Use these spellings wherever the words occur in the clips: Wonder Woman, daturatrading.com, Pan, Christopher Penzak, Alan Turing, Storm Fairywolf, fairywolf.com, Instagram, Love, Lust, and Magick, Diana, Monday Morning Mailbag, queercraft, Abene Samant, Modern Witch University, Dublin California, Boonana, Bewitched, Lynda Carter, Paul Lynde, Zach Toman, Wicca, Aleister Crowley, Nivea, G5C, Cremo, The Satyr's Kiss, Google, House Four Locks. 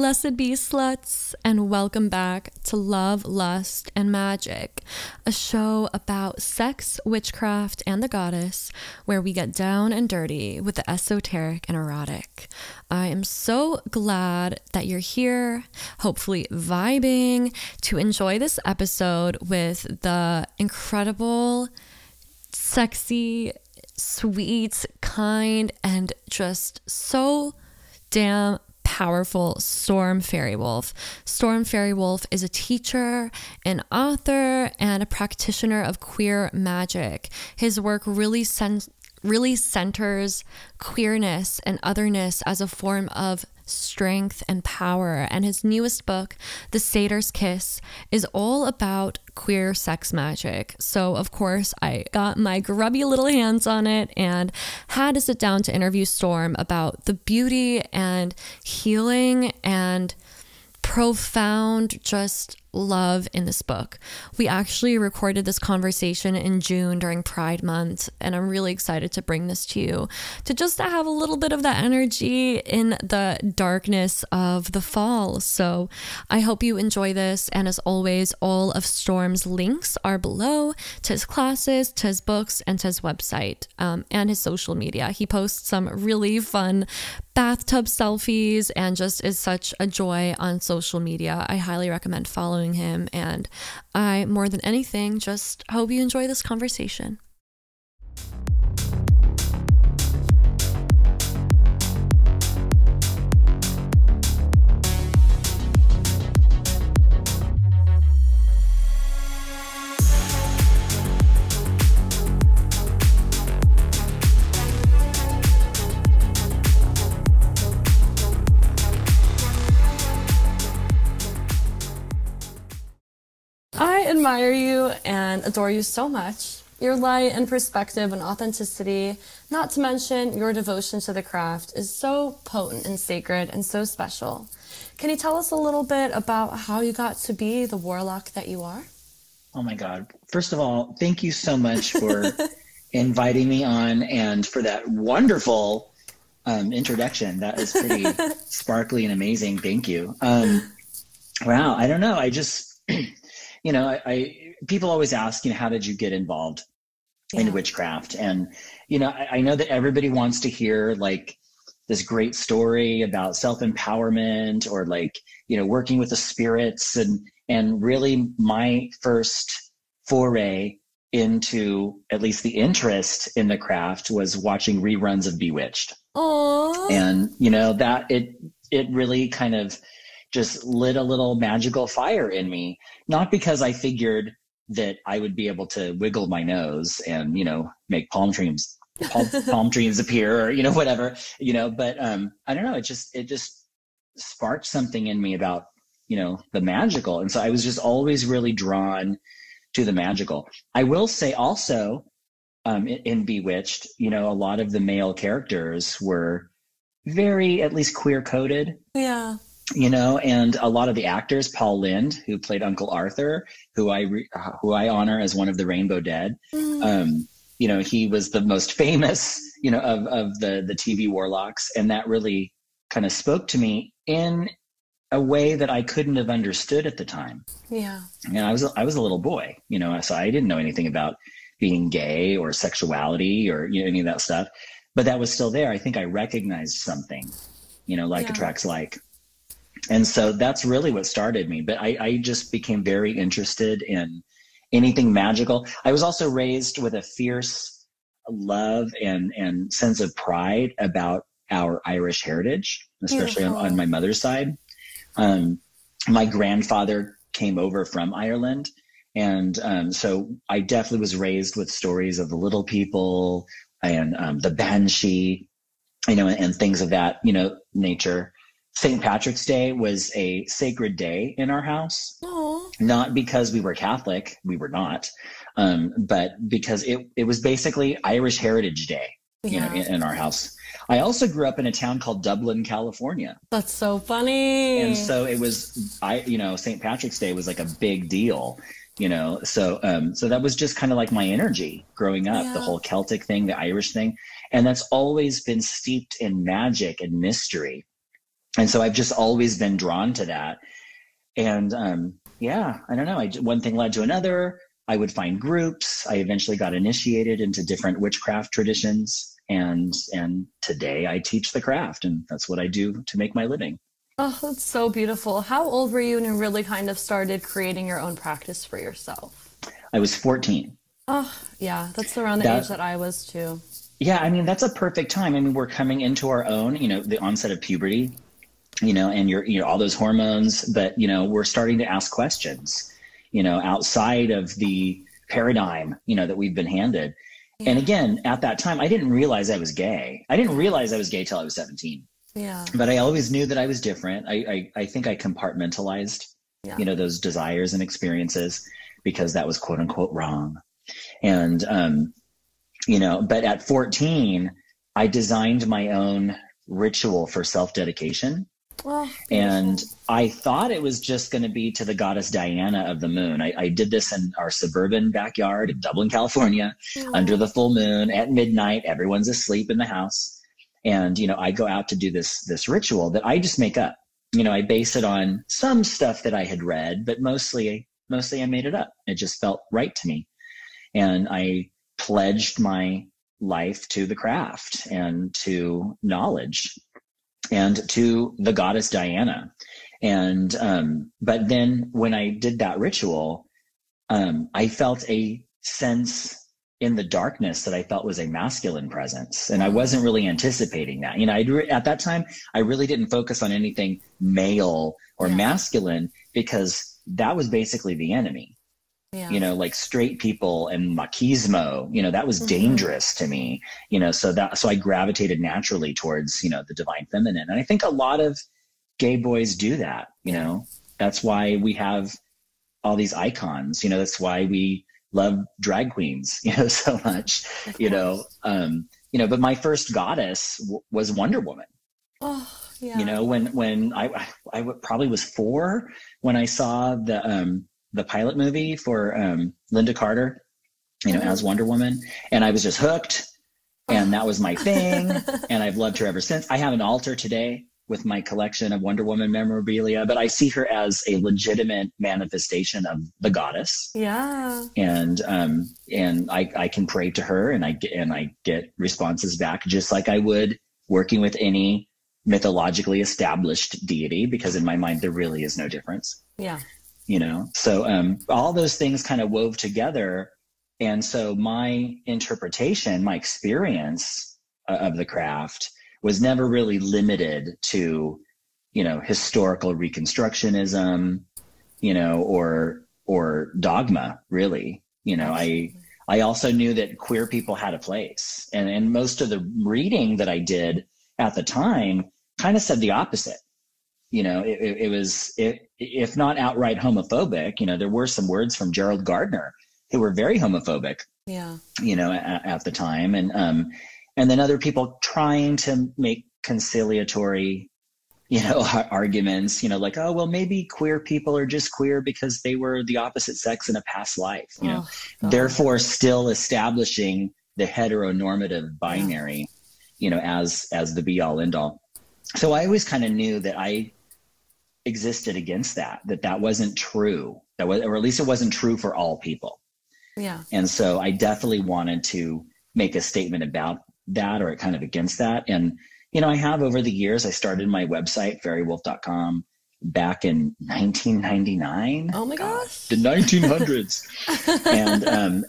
Blessed be, sluts, and welcome back to Love, Lust, and Magick, a show about sex, witchcraft, and the goddess, where we get down and dirty with the esoteric and erotic. I am so glad that you're here, hopefully vibing, to enjoy this episode with the incredible, sexy, sweet, kind, and just so damn powerful Storm Fairywolf. Storm Fairywolf is a teacher, an author, and a practitioner of queer magic. His work really centers queerness and otherness as a form of strength and power, and his newest book, The Satyr's Kiss, is all about queer sex magic. So of course I got my grubby little hands on it and had to sit down to interview Storm about the beauty and healing and profound just love in this book. We actually recorded this conversation in June during Pride Month, and I'm really excited to bring this to you to just to have a little bit of that energy in the darkness of the fall. So I hope you enjoy this, and as always, all of Storm's links are below, to his classes, to his books, and to his website, and his social media. He posts some really fun bathtub selfies and just is such a joy on social media. I highly recommend following him, and I, more than anything, just hope you enjoy this conversation. I admire you and adore you so much. Your light and perspective and authenticity, not to mention your devotion to the craft, is so potent and sacred and so special. Can you tell us a little bit about how you got to be the warlock that you are? Oh my God. First of all, thank you so much for inviting me on and for that wonderful introduction. That is pretty sparkly and amazing. Thank you. Wow. I don't know. I just... You know, I people always ask, you know, how did you get involved in witchcraft? And, you know, I know that everybody wants to hear like this great story about self-empowerment or like, you know, working with the spirits, and really my first foray into at least the interest in the craft was watching reruns of Bewitched. Aww. And, you know, that it really kind of just lit a little magical fire in me, not because I figured that I would be able to wiggle my nose and, you know, make palm trees appear or, you know, whatever, you know, but I don't know, it just sparked something in me about, you know, the magical. And so I was just always really drawn to the magical. I will say also in Bewitched, you know, a lot of the male characters were very, at least queer coded. Yeah. You know, and a lot of the actors, Paul Lynde, who played Uncle Arthur, who I honor as one of the Rainbow Dead, you know, he was the most famous, you know, of the TV warlocks. And that really kind of spoke to me in a way that I couldn't have understood at the time. Yeah. And I was a little boy, you know, so I didn't know anything about being gay or sexuality or, you know, any of that stuff. But that was still there. I think I recognized something, you know, like attracts like. And so that's really what started me. But I just became very interested in anything magical. I was also raised with a fierce love and sense of pride about our Irish heritage, especially on my mother's side. My grandfather came over from Ireland. And so I definitely was raised with stories of the little people and the banshee, you know, and things of that, you know, nature. St. Patrick's Day was a sacred day in our house. Aww. Not because we were Catholic, we were not, but because it was basically Irish Heritage Day, you know, in our house. I also grew up in a town called Dublin, California. That's so funny. And so it was, you know, St. Patrick's Day was like a big deal, you know, so that was just kind of like my energy growing up, the whole Celtic thing, the Irish thing. And that's always been steeped in magic and mystery. And so I've just always been drawn to that. And yeah, I don't know. One thing led to another. I would find groups. I eventually got initiated into different witchcraft traditions. And today I teach the craft, and that's what I do to make my living. Oh, that's so beautiful. How old were you when you really kind of started creating your own practice for yourself? I was 14. Oh, yeah. That's around the age that I was too. Yeah. I mean, that's a perfect time. I mean, we're coming into our own, you know, the onset of puberty, you know, and you're, you know, all those hormones, but, you know, we're starting to ask questions, you know, outside of the paradigm, you know, that we've been handed. Yeah. And again, at that time, I didn't realize I was gay. I didn't realize I was gay till I was 17. Yeah. But I always knew that I was different. I think I compartmentalized, you know, those desires and experiences because that was quote unquote wrong. And, you know, but at 14, I designed my own ritual for self-dedication. Oh, and I thought it was just going to be to the goddess Diana of the moon. I did this in our suburban backyard in Dublin, California, under the full moon at midnight. Everyone's asleep in the house. And, you know, I go out to do this ritual that I just make up. You know, I base it on some stuff that I had read, but mostly I made it up. It just felt right to me. And I pledged my life to the craft and to knowledge and to the goddess Diana. And, but then when I did that ritual, I felt a sense in the darkness that I felt was a masculine presence. And I wasn't really anticipating that. You know, at that time, I really didn't focus on anything male or masculine because that was basically the enemy. Yeah. You know, like straight people and machismo, you know, that was dangerous to me, you know, so I gravitated naturally towards, you know, the divine feminine. And I think a lot of gay boys do that, you know, that's why we have all these icons, you know, that's why we love drag queens, you know, so much, you know, but my first goddess was Wonder Woman. Oh, yeah. You know, when I probably was 4 when I saw the pilot movie for Lynda Carter, you know, as Wonder Woman. And I was just hooked, and that was my thing. And I've loved her ever since. I have an altar today with my collection of Wonder Woman memorabilia, but I see her as a legitimate manifestation of the goddess. Yeah. And I can pray to her, and I get responses back just like I would working with any mythologically established deity, because in my mind, there really is no difference. Yeah. You know, so all those things kind of wove together. And so my interpretation, my experience of the craft was never really limited to, you know, historical reconstructionism, you know, or dogma, really. You know, I also knew that queer people had a place. And most of the reading that I did at the time kind of said the opposite. You know, it was, if not outright homophobic, you know, there were some words from Gerald Gardner who were very homophobic, you know, at the time. And then other people trying to make conciliatory, you know, arguments, you know, like, oh, well, maybe queer people are just queer because they were the opposite sex in a past life, you know, therefore still establishing the heteronormative binary, you know, as the be all end all. So I always kind of knew that I existed against that wasn't true, or at least it wasn't true for all people. Yeah. And so I definitely wanted to make a statement about that, or kind of against that. And, you know, I have over the years, I started my website, fairywolf.com, back in 1999. Oh my gosh. The 1900s.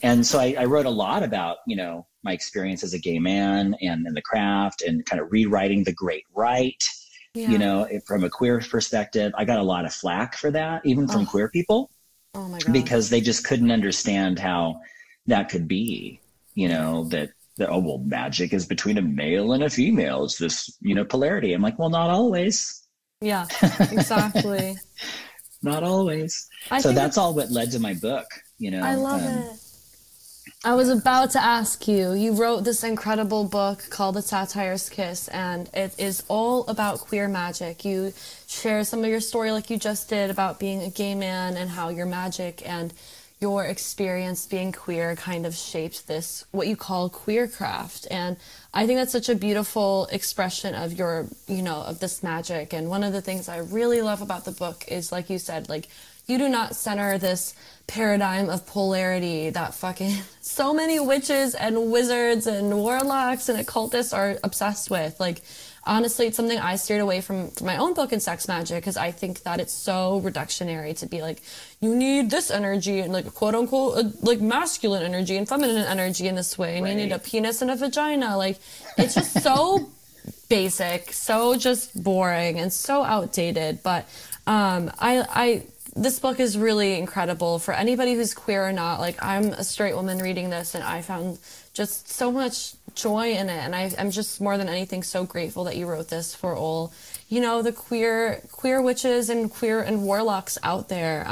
And so I wrote a lot about, you know, my experience as a gay man and the craft, and kind of rewriting the great right. Yeah. You know, from a queer perspective, I got a lot of flack for that, even from queer people, because they just couldn't understand how that could be, you know, that, oh, well, magic is between a male and a female. It's this, you know, polarity. I'm like, well, not always. Yeah, exactly. Not always. So that's all what led to my book, you know. I love it. I was about to ask you, you wrote this incredible book called The Satyr's Kiss, and it is all about queer magic. You share some of your story, like you just did, about being a gay man and how your magic and your experience being queer kind of shaped this, what you call queer craft. And I think that's such a beautiful expression of your, you know, of this magic. And one of the things I really love about the book is, like you said, like, you do not center this paradigm of polarity that fucking so many witches and wizards and warlocks and occultists are obsessed with. Like, honestly, it's something I steered away from my own book in Sex Magic, because I think that it's so reductionary to be like, you need this energy and, like, quote unquote, like, masculine energy and feminine energy in this way, and right. You need a penis and a vagina. Like, it's just so basic, so just boring and so outdated. But this book is really incredible for anybody who's queer or not. Like, I'm a straight woman reading this, and I found just so much joy in it. And I'm just, more than anything, so grateful that you wrote this for all, you know, the queer witches and queer and warlocks out there.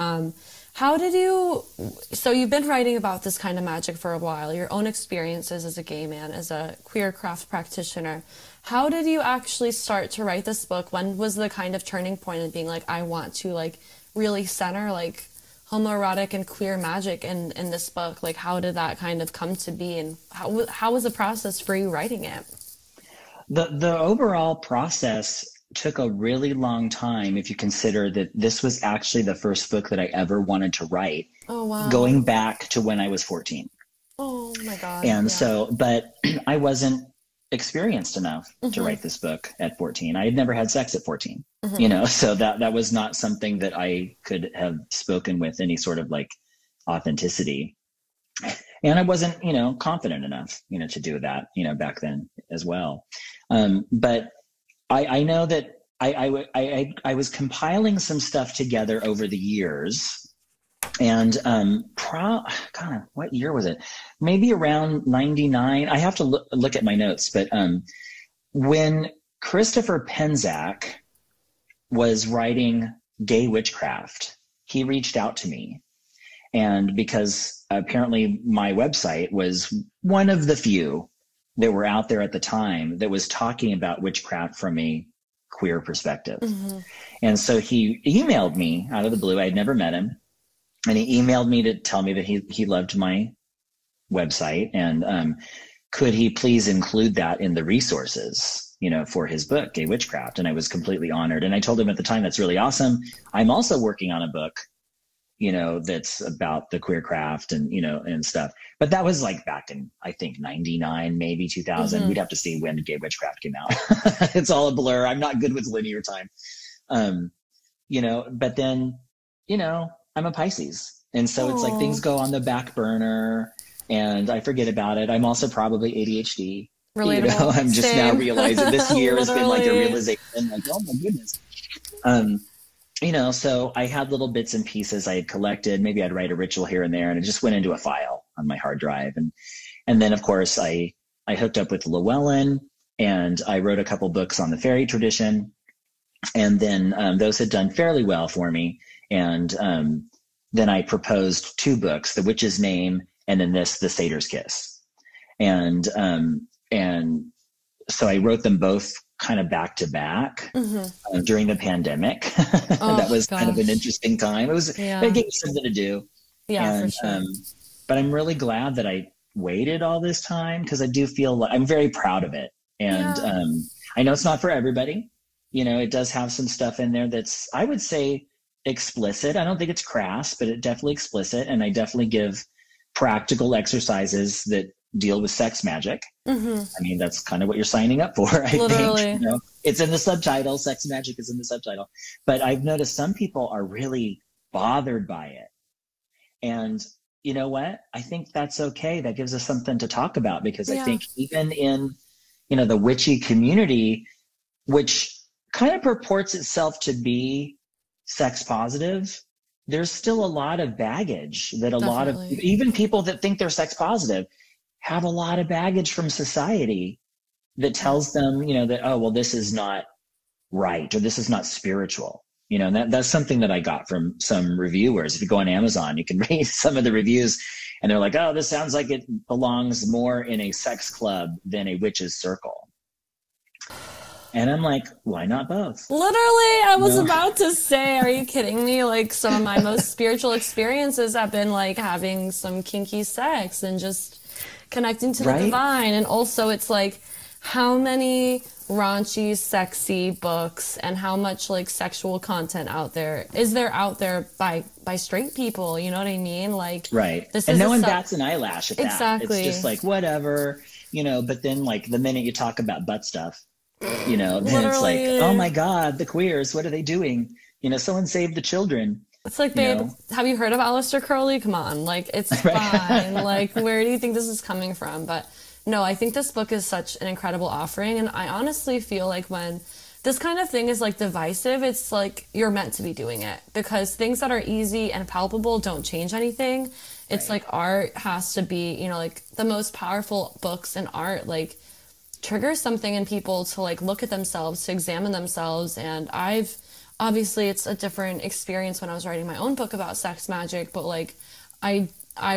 How did you, so you've been writing about this kind of magic for a while, your own experiences as a gay man, as a queer craft practitioner. How did you actually start to write this book? When was the kind of turning point of being like, I want to, like, really center, like, homoerotic and queer magic in this book? Like, how did that kind of come to be, and how was the process for you writing it? The overall process took a really long time, if you consider that this was actually the first book that I ever wanted to write. Oh, wow. Going back to when I was 14. Oh my God. And yeah. So, but I wasn't experienced enough mm-hmm. to write this book at 14. I had never had sex at 14, mm-hmm. you know, so that was not something that I could have spoken with any sort of, like, authenticity. And I wasn't, you know, confident enough, you know, to do that, you know, back then as well. But I know that I was compiling some stuff together over the years. And God, what year was it? Maybe around 99. I have to look at my notes, but when Christopher Penzak was writing Gay Witchcraft, he reached out to me. And because apparently my website was one of the few that were out there at the time that was talking about witchcraft from a queer perspective. Mm-hmm. And so he emailed me out of the blue. I had never met him. And he emailed me to tell me that he loved my website, and could he please include that in the resources, you know, for his book, Gay Witchcraft. And I was completely honored. And I told him at the time, that's really awesome. I'm also working on a book, you know, that's about the queer craft and, you know, and stuff. But that was, like, back in, I think, 99, maybe 2000. Mm-hmm. We'd have to see when Gay Witchcraft came out. It's all a blur. I'm not good with linear time. You know, but then, you know, I'm a Pisces. And so it's like things go on the back burner and I forget about it. I'm also probably ADHD. Relatable. You know, I'm just now realizing this year has been like a realization, like, oh my goodness. You know, so I had little bits and pieces I had collected. Maybe I'd write a ritual here and there, and it just went into a file on my hard drive. And then, of course, I hooked up with Llewellyn, and I wrote a couple books on the fairy tradition. And then those had done fairly well for me. And then I proposed two books, The Witch's Name, and then this, The Satyr's Kiss. And so I wrote them both kind of back to back mm-hmm. During the pandemic. Oh, that was kind of an interesting time. It was, yeah. It gave me something to do. Yeah, and, for sure. But I'm really glad that I waited all this time, because I do feel like I'm very proud of it. And yeah. I know it's not for everybody. You know, it does have some stuff in there that's, I would say, explicit. I don't think it's crass, but it definitely explicit. And I definitely give practical exercises that deal with sex magic. Mm-hmm. I mean, that's kind of what you're signing up for. I think, you know, it's in the subtitle. Sex magic is in the subtitle. But I've noticed some people are really bothered by it. And you know what? I think that's okay. That gives us something to talk about, because yeah. I think even in, you know, the witchy community, which kind of purports itself to be sex positive, there's still a lot of baggage that a lot of even people that think they're sex positive have a lot of baggage from society that tells them, you know, that, oh, well, this is not right, or this is not spiritual, you know. And that's something that I got from some reviewers. If you go on Amazon, you can read some of the reviews, and they're like, oh, this sounds like it belongs more in a sex club than a witch's circle. And I'm like, why not both? Literally, I was about to say, are you kidding me? Like, some of my most spiritual experiences have been like having some kinky sex and just connecting to the divine. And also it's like, how many raunchy, sexy books and how much like sexual content out there is there out there by straight people? You know what I mean? Like, this and is no one bats an eyelash at that. Exactly. It's just like, whatever, you know, but then like the minute you talk about butt stuff, you know, then it's like, oh my God, the queers, what are they doing? You know, someone save the children. It's like, babe, have you heard of Aleister Crowley? Come on, like, it's fine. Like, where do you think this is coming from? But no, I think this book is such an incredible offering. And I honestly feel like when this kind of thing is like divisive, it's like you're meant to be doing it, because things that are easy and palpable don't change anything. It's like art has to be, you know, like the most powerful books and art, like, trigger something in people to like look at themselves, to examine themselves. And I've obviously, it's a different experience when I was writing my own book about sex magic, but like I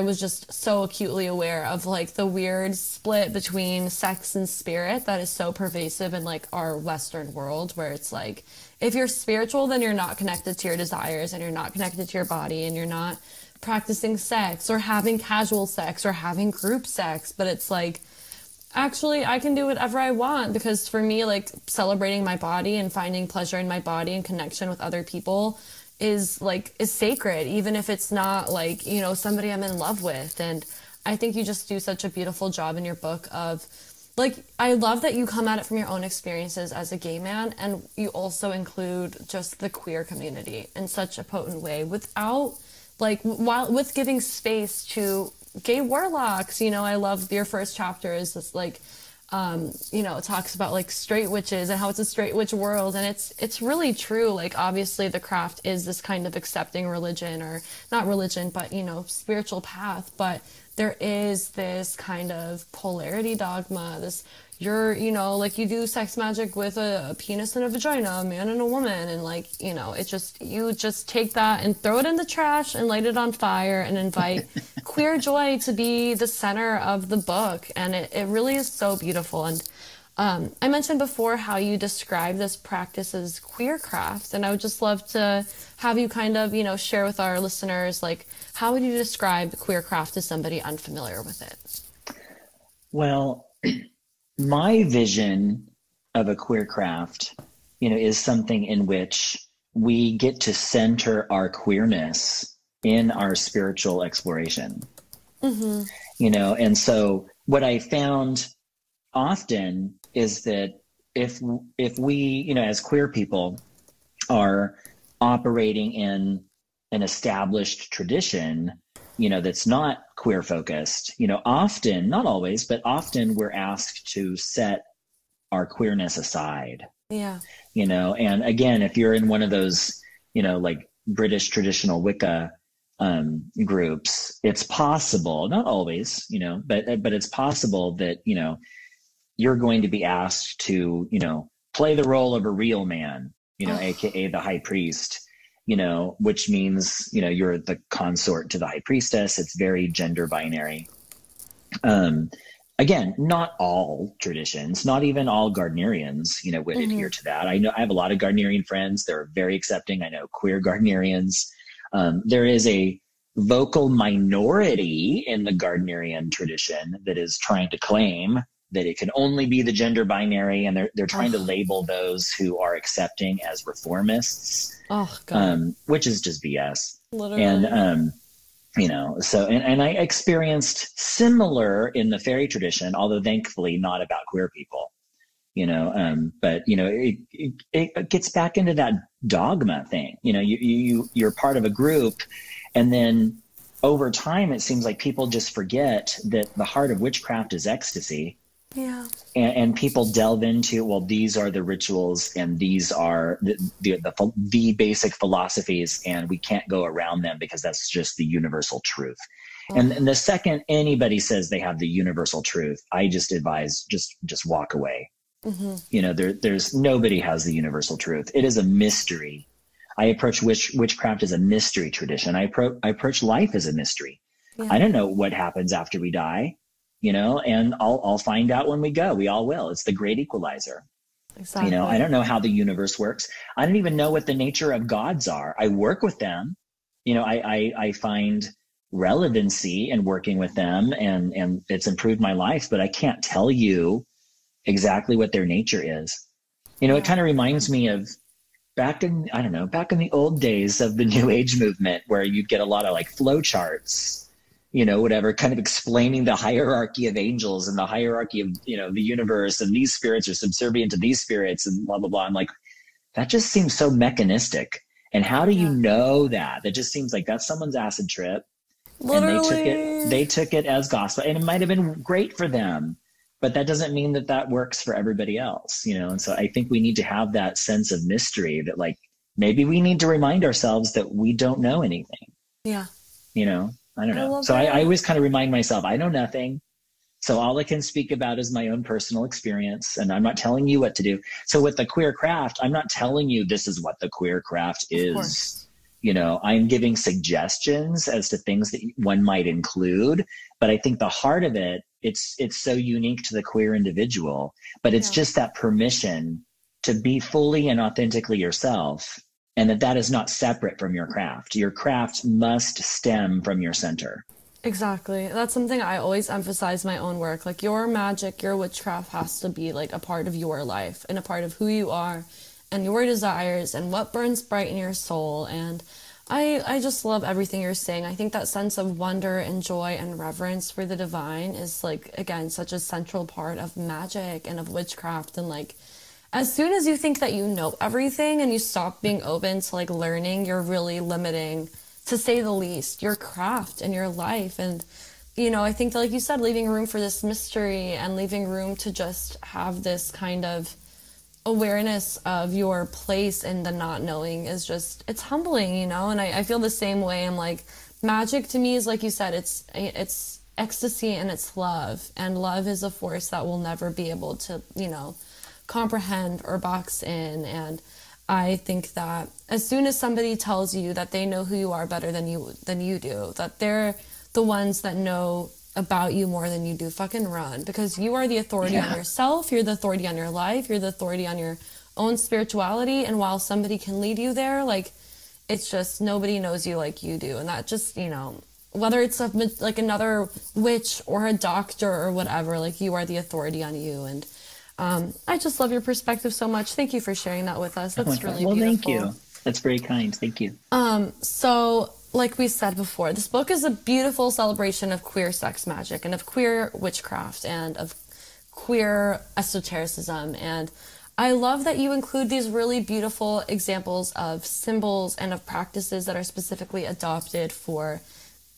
was just so acutely aware of like the weird split between sex and spirit that is so pervasive in like our Western world, where it's like, if you're spiritual, then you're not connected to your desires and you're not connected to your body and you're not practicing sex or having casual sex or having group sex. But it's like, actually, I can do whatever I want, because for me, like, celebrating my body and finding pleasure in my body and connection with other people is like, is sacred, even if it's not like, you know, somebody I'm in love with. And I think you just do such a beautiful job in your book of like, I love that you come at it from your own experiences as a gay man, and you also include just the queer community in such a potent way without like, while with giving space to gay warlocks. You know, I love your first chapter is this like, you know, it talks about like straight witches and how it's a straight witch world. And it's really true. Like, obviously the craft is this kind of accepting religion, or not religion, but, you know, spiritual path. But there is this kind of polarity dogma, this, you're, you know, like, you do sex magic with a penis and a vagina, a man and a woman. And like, you know, it just, you just take that and throw it in the trash and light it on fire and invite queer joy to be the center of the book. And it really is so beautiful. And I mentioned before how you describe this practice as queer craft, and I would just love to have you kind of, you know, share with our listeners, like, how would you describe queer craft to somebody unfamiliar with it? Well, my vision of a queer craft, you know, is something in which we get to center our queerness in our spiritual exploration. Mm-hmm. You know, and so what I found often is that if we, you know, as queer people are operating in an established tradition, you know, that's not queer focused, you know, often, not always, but often we're asked to set our queerness aside. Yeah. You know, and again, if you're in one of those, you know, like British traditional Wicca groups, it's possible, not always, you know, but it's possible that, you know, you're going to be asked to, you know, play the role of a real man, you know, AKA the high priest, you know, which means, you know, you're the consort to the high priestess. It's very gender binary. Again, not all traditions, not even all Gardnerians, you know, would adhere to that. I know I have a lot of Gardnerian friends. They're very accepting. I know queer Gardnerians. There is a vocal minority in the Gardnerian tradition that is trying to claim that it can only be the gender binary, and they're trying to label those who are accepting as reformists, which is just BS. Literally. And, you know, so, and I experienced similar in the fairy tradition, although thankfully not about queer people, you know, but, you know, it gets back into that dogma thing. You know, you're part of a group, and then over time, it seems like people just forget that the heart of witchcraft is ecstasy. Yeah, and people delve into, well, these are the rituals, and these are the basic philosophies, and we can't go around them because that's just the universal truth. Oh. And the second anybody says they have the universal truth, I just advise just walk away. Mm-hmm. You know, there's nobody has the universal truth. It is a mystery. I approach witchcraft as a mystery tradition. I approach life as a mystery. Yeah. I don't know what happens after we die. You know, and I'll find out when we go. We all will. It's the great equalizer. Exactly. You know, I don't know how the universe works. I don't even know what the nature of gods are. I work with them. You know, I find relevancy in working with them, and it's improved my life, but I can't tell you exactly what their nature is. You know, it kind of reminds me of back in the old days of the New Age movement, where you'd get a lot of like flow charts, you know, whatever, kind of explaining the hierarchy of angels and the hierarchy of, you know, the universe, and these spirits are subservient to these spirits and blah, blah, blah. I'm like, that just seems so mechanistic. And how do you know that? That just seems like that's someone's acid trip. Literally. And they took it as gospel, and it might've been great for them, but that doesn't mean that that works for everybody else, you know? And so I think we need to have that sense of mystery that, like, maybe we need to remind ourselves that we don't know anything. Yeah. You know? I don't know. So I always kind of remind myself, I know nothing. So all I can speak about is my own personal experience, and I'm not telling you what to do. So with the queer craft, I'm not telling you this is what the queer craft is. You know, I'm giving suggestions as to things that one might include, but I think the heart of it, it's so unique to the queer individual, but it's just that permission to be fully and authentically yourself. And that is not separate from your craft. Your craft must stem from your center. Exactly. That's something I always emphasize in my own work. Like, your magic, your witchcraft has to be like a part of your life and a part of who you are and your desires and what burns bright in your soul. And I just love everything you're saying. I think that sense of wonder and joy and reverence for the divine is, like, again, such a central part of magic and of witchcraft. And, like, as soon as you think that you know everything and you stop being open to, like, learning, you're really limiting, to say the least, your craft and your life. And, you know, I think that, like you said, leaving room for this mystery and leaving room to just have this kind of awareness of your place in the not knowing is just, it's humbling, you know? And I feel the same way. I'm like, magic to me is, like you said, it's ecstasy and it's love. And love is a force that we'll never be able to, you know, comprehend or box in. And I think that as soon as somebody tells you that they know who you are better than you do, that they're the ones that know about you more than you do, fucking run, because you are the authority on yourself. You're the authority on your life. You're the authority on your own spirituality. And while somebody can lead you there, like, it's just, nobody knows you like you do. And that just, you know, whether it's like another witch or a doctor or whatever, like, you are the authority on you. And I just love your perspective so much. Thank you for sharing that with us. That's really beautiful. Thank you. That's very kind. Thank you. So, like we said before, this book is a beautiful celebration of queer sex magic and of queer witchcraft and of queer esotericism. And I love that you include these really beautiful examples of symbols and of practices that are specifically adopted for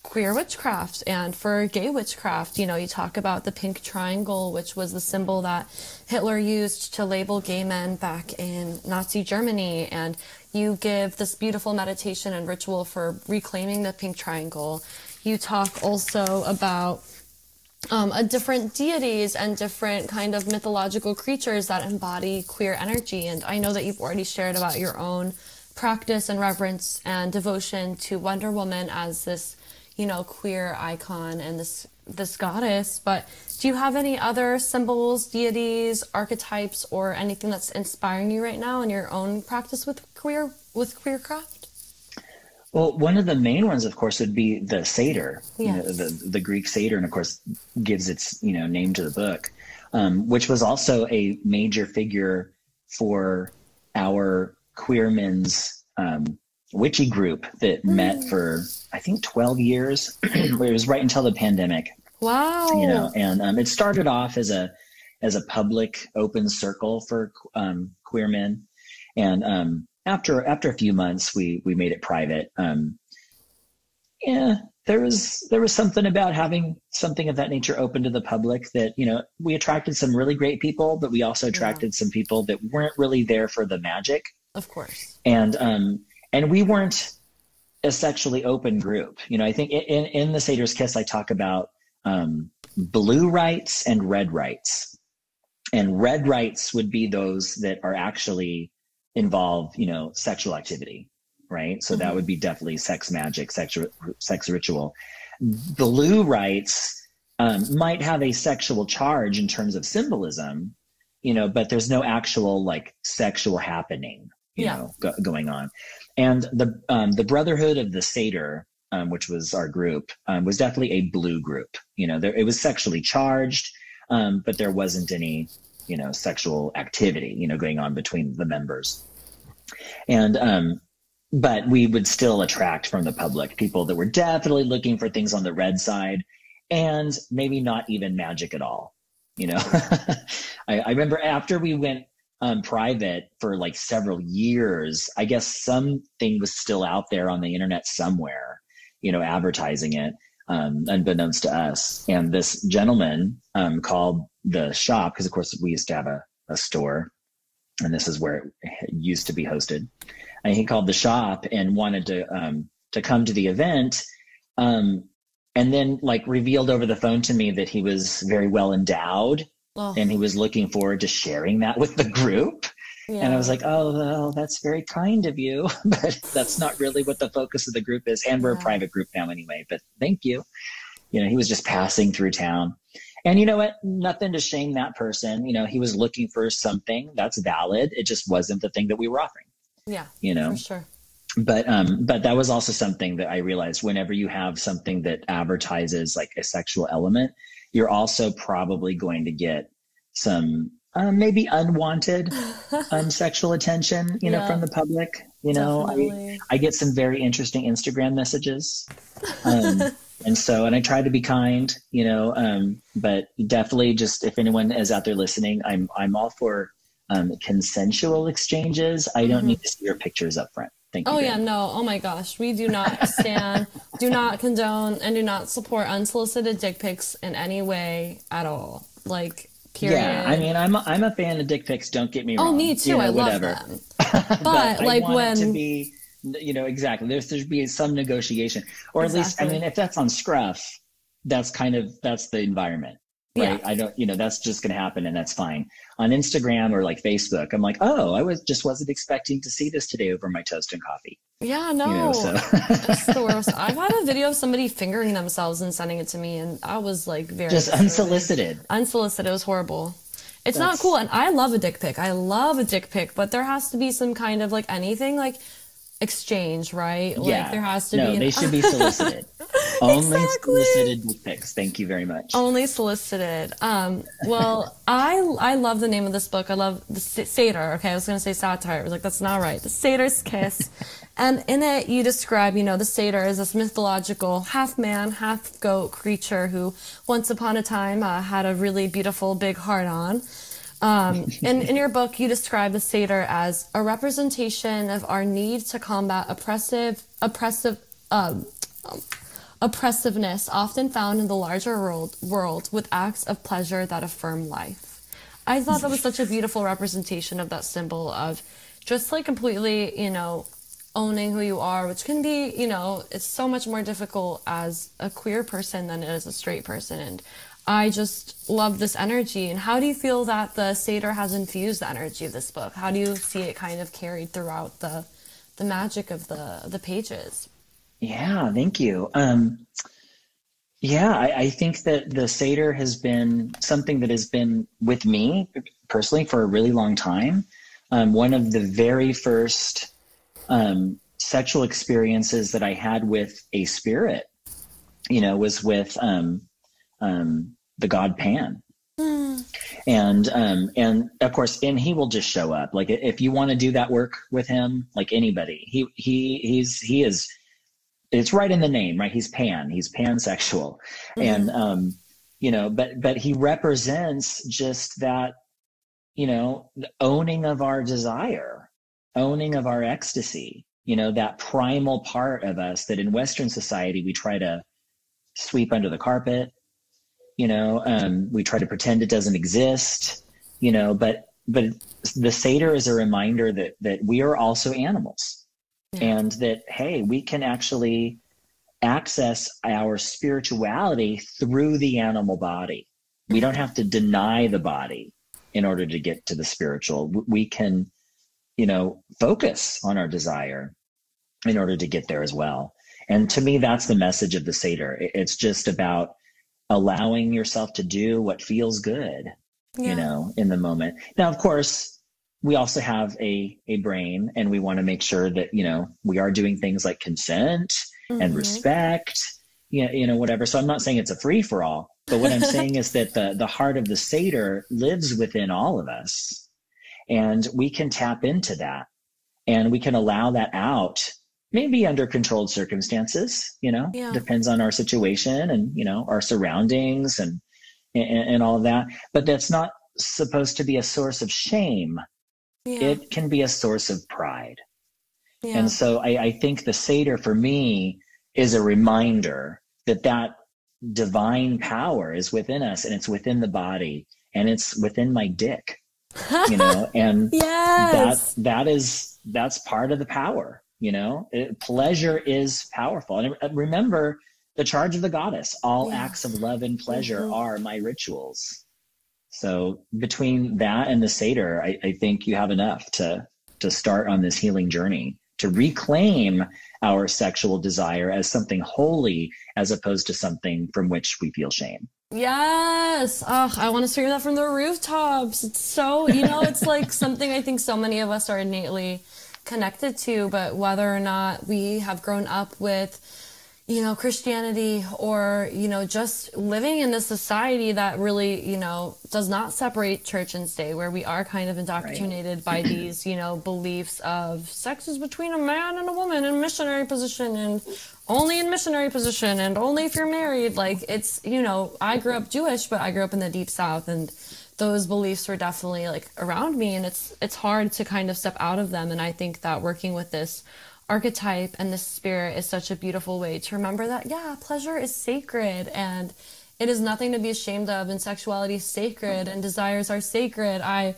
queer witchcraft and for gay witchcraft. You know, you talk about the pink triangle, which was the symbol that Hitler used to label gay men back in Nazi Germany. And you give this beautiful meditation and ritual for reclaiming the pink triangle. You talk also about different deities and different kind of mythological creatures that embody queer energy. And I know that you've already shared about your own practice and reverence and devotion to Wonder Woman as this, you know, queer icon and this goddess. But do you have any other symbols, deities, archetypes, or anything that's inspiring you right now in your own practice with queer craft? Well, one of the main ones, of course, would be the satyr, you know, the Greek satyr, and of course gives its, you know, name to the book, which was also a major figure for our queer men's witchy group that met for, I think, 12 years. It was right until the pandemic. Wow. You know, and it started off as a public open circle for queer men. And after a few months, we made it private. There was something about having something of that nature open to the public that, you know, we attracted some really great people, but we also attracted some people that weren't really there for the magic. Of course. And we weren't a sexually open group. You know, I think in The Satyr's Kiss, I talk about blue rites and red rites. And red rites would be those that are actually involve, you know, sexual activity, right? So that would be definitely sex magic, sex ritual. Blue rites might have a sexual charge in terms of symbolism, you know, but there's no actual like sexual happening, going on. And the Brotherhood of the Satyr, which was our group, was definitely a blue group. You know, there, it was sexually charged, but there wasn't any, you know, sexual activity, you know, going on between the members. And, but we would still attract from the public people that were definitely looking for things on the red side and maybe not even magic at all. You know, I remember after we went private for like several years, I guess something was still out there on the internet somewhere, you know, advertising it, unbeknownst to us. And this gentleman called the shop, because of course we used to have a store, and this is where it used to be hosted. And he called the shop and wanted to come to the event, and then like revealed over the phone to me that he was very well endowed, and he was looking forward to sharing that with the group. Yeah. And I was like, oh, well, that's very kind of you, but that's not really what the focus of the group is. And we're a private group now anyway, but thank you. You know, he was just passing through town. And you know what? Nothing to shame that person. You know, he was looking for something that's valid. It just wasn't the thing that we were offering. Yeah, you know, for sure. But that was also something that I realized, whenever you have something that advertises like a sexual element, you're also probably going to get some maybe unwanted sexual attention, you know, from the public. You know, I get some very interesting Instagram messages. And I try to be kind, you know, but definitely just if anyone is out there listening, I'm all for consensual exchanges. I don't need to see your pictures up front. Thank you. Oh, yeah. No. Oh, my gosh. We do not stand, do not condone, and do not support unsolicited dick pics in any way at all. Like, period. Yeah. I mean, I'm a fan of dick pics. Don't get me wrong. Oh, me too. You know, I love them. But like when to be, you know, exactly. There should be some negotiation, or at least, I mean, if that's on Scruff, that's the environment, right? Yeah. I don't, you know, that's just going to happen, and that's fine. On Instagram or like Facebook, I'm like, oh, I wasn't expecting to see this today over my toast and coffee. Yeah, no, you know, so. That's the worst. I've had a video of somebody fingering themselves and sending it to me, and I was like, very just unsolicited. Unsolicited, it was horrible. It's not cool, and I love a dick pic. I love a dick pic, but there has to be some kind of like anything like. Exchange, right? Yeah. Like there has to be. No, they should be solicited. Only solicited dick pics. Thank you very much. Only solicited. Well, I love the name of this book. I love the Satyr. Okay, I was going to say satire. I was like, that's not right. The Satyr's Kiss. And in it, you describe, you know, the satyr is this mythological half man, half goat creature who once upon a time had a really beautiful big heart on. And in your book, you describe the satyr as a representation of our need to combat oppressiveness often found in the larger world with acts of pleasure that affirm life. I thought that was such a beautiful representation of that symbol of just like completely, you know, owning who you are, which can be, you know, it's so much more difficult as a queer person than it is a straight person. And I just love this energy. And how do you feel that the satyr has infused the energy of this book? How do you see it kind of carried throughout the magic of the pages? Yeah, thank you. I think that the satyr has been something that has been with me personally for a really long time. One of the very first sexual experiences that I had with a spirit, you know, was with the god Pan. And of course, and he will just show up. Like if you want to do that work with him, like anybody, he is, it's right in the name, right? He's pansexual. And, you know, but he represents just that, you know, the owning of our desire, owning of our ecstasy, you know, that primal part of us that in Western society, we try to sweep under the carpet. You know, we try to pretend it doesn't exist, you know, but the satyr is a reminder that we are also animals, and that, hey, we can actually access our spirituality through the animal body. We don't have to deny the body in order to get to the spiritual. We can, you know, focus on our desire in order to get there as well. And to me, that's the message of the satyr. It's just about allowing yourself to do what feels good, you know, in the moment. Now, of course, we also have a brain, and we want to make sure that, you know, we are doing things like consent and respect, you know, whatever. So I'm not saying it's a free for all, but what I'm saying is that the heart of the satyr lives within all of us, and we can tap into that, and we can allow that out, maybe under controlled circumstances, you know, depends on our situation and, you know, our surroundings and all of that. But that's not supposed to be a source of shame. Yeah. It can be a source of pride. Yeah. And so I think the satyr for me is a reminder that that divine power is within us, and it's within the body, and it's within my dick, you know, and yes. that's part of the power, you know, pleasure is powerful. And remember the charge of the goddess, all acts of love and pleasure are my rituals. So between that and the satyr, I think you have enough to start on this healing journey, to reclaim our sexual desire as something holy, as opposed to something from which we feel shame. Yes. Oh, I want to scream that from the rooftops. It's so, you know, it's like something I think so many of us are innately connected to, but whether or not we have grown up with, you know, Christianity, or, you know, just living in a society that really, you know, does not separate church and state, where we are kind of indoctrinated by these, you know, beliefs of sex is between a man and a woman in missionary position, and only in missionary position, and only if you're married. Like, it's, you know, I grew up Jewish, but I grew up in the Deep South, and those beliefs were definitely like around me, and it's hard to kind of step out of them. And I think that working with this archetype and the spirit is such a beautiful way to remember that, yeah, pleasure is sacred, and it is nothing to be ashamed of, and sexuality is sacred, and desires are sacred. I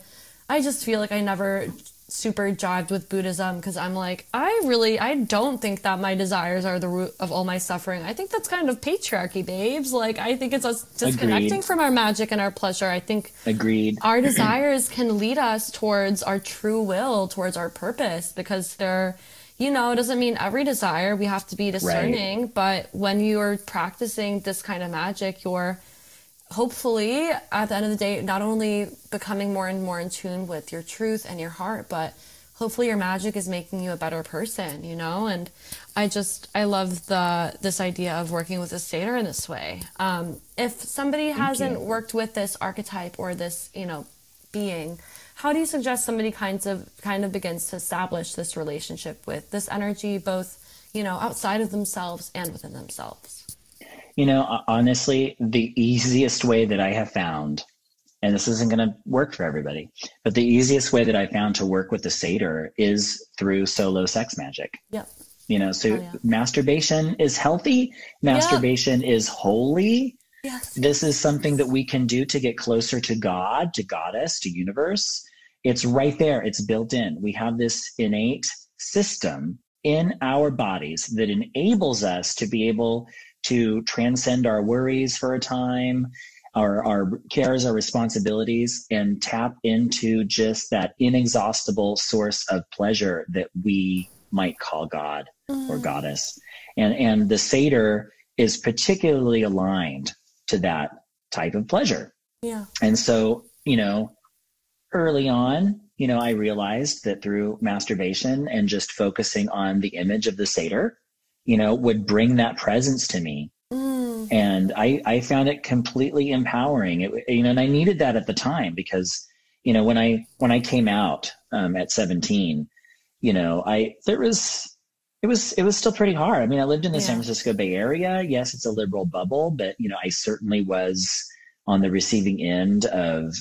just feel like I never super jived with Buddhism, because I'm like, I don't think that my desires are the root of all my suffering. I think that's kind of patriarchy, babes. Like, I think it's us disconnecting from our magic and our pleasure. I think our desires can lead us towards our true will, towards our purpose, because they're, you know, it doesn't mean every desire, we have to be discerning, but when you're practicing this kind of magic, you're hopefully at the end of the day, not only becoming more and more in tune with your truth and your heart, but hopefully your magic is making you a better person, you know? And I love this idea of working with a satyr in this way. If somebody hasn't worked with this archetype or this, you know, being, how do you suggest somebody kind of begins to establish this relationship with this energy, both, you know, outside of themselves and within themselves? You know, honestly, the easiest way that I have found, and this isn't going to work for everybody, but the easiest way that I found to work with the satyr is through solo sex magic. Yep. You know, so masturbation is healthy. Masturbation is holy. Yes. This is something that we can do to get closer to God, to goddess, to universe. It's right there. It's built in. We have this innate system in our bodies that enables us to be able to transcend our worries for a time, our cares, our responsibilities, and tap into just that inexhaustible source of pleasure that we might call God or goddess. And the satyr is particularly aligned to that type of pleasure. Yeah. And so, you know, early on, you know, I realized that through masturbation and just focusing on the image of the satyr, you know, would bring that presence to me. And I found it completely empowering. It, you know, and I needed that at the time because, you know, when I came out at 17, you know, it was still pretty hard. I mean, I lived in the San Francisco Bay Area. Yes, it's a liberal bubble, but, you know, I certainly was on the receiving end of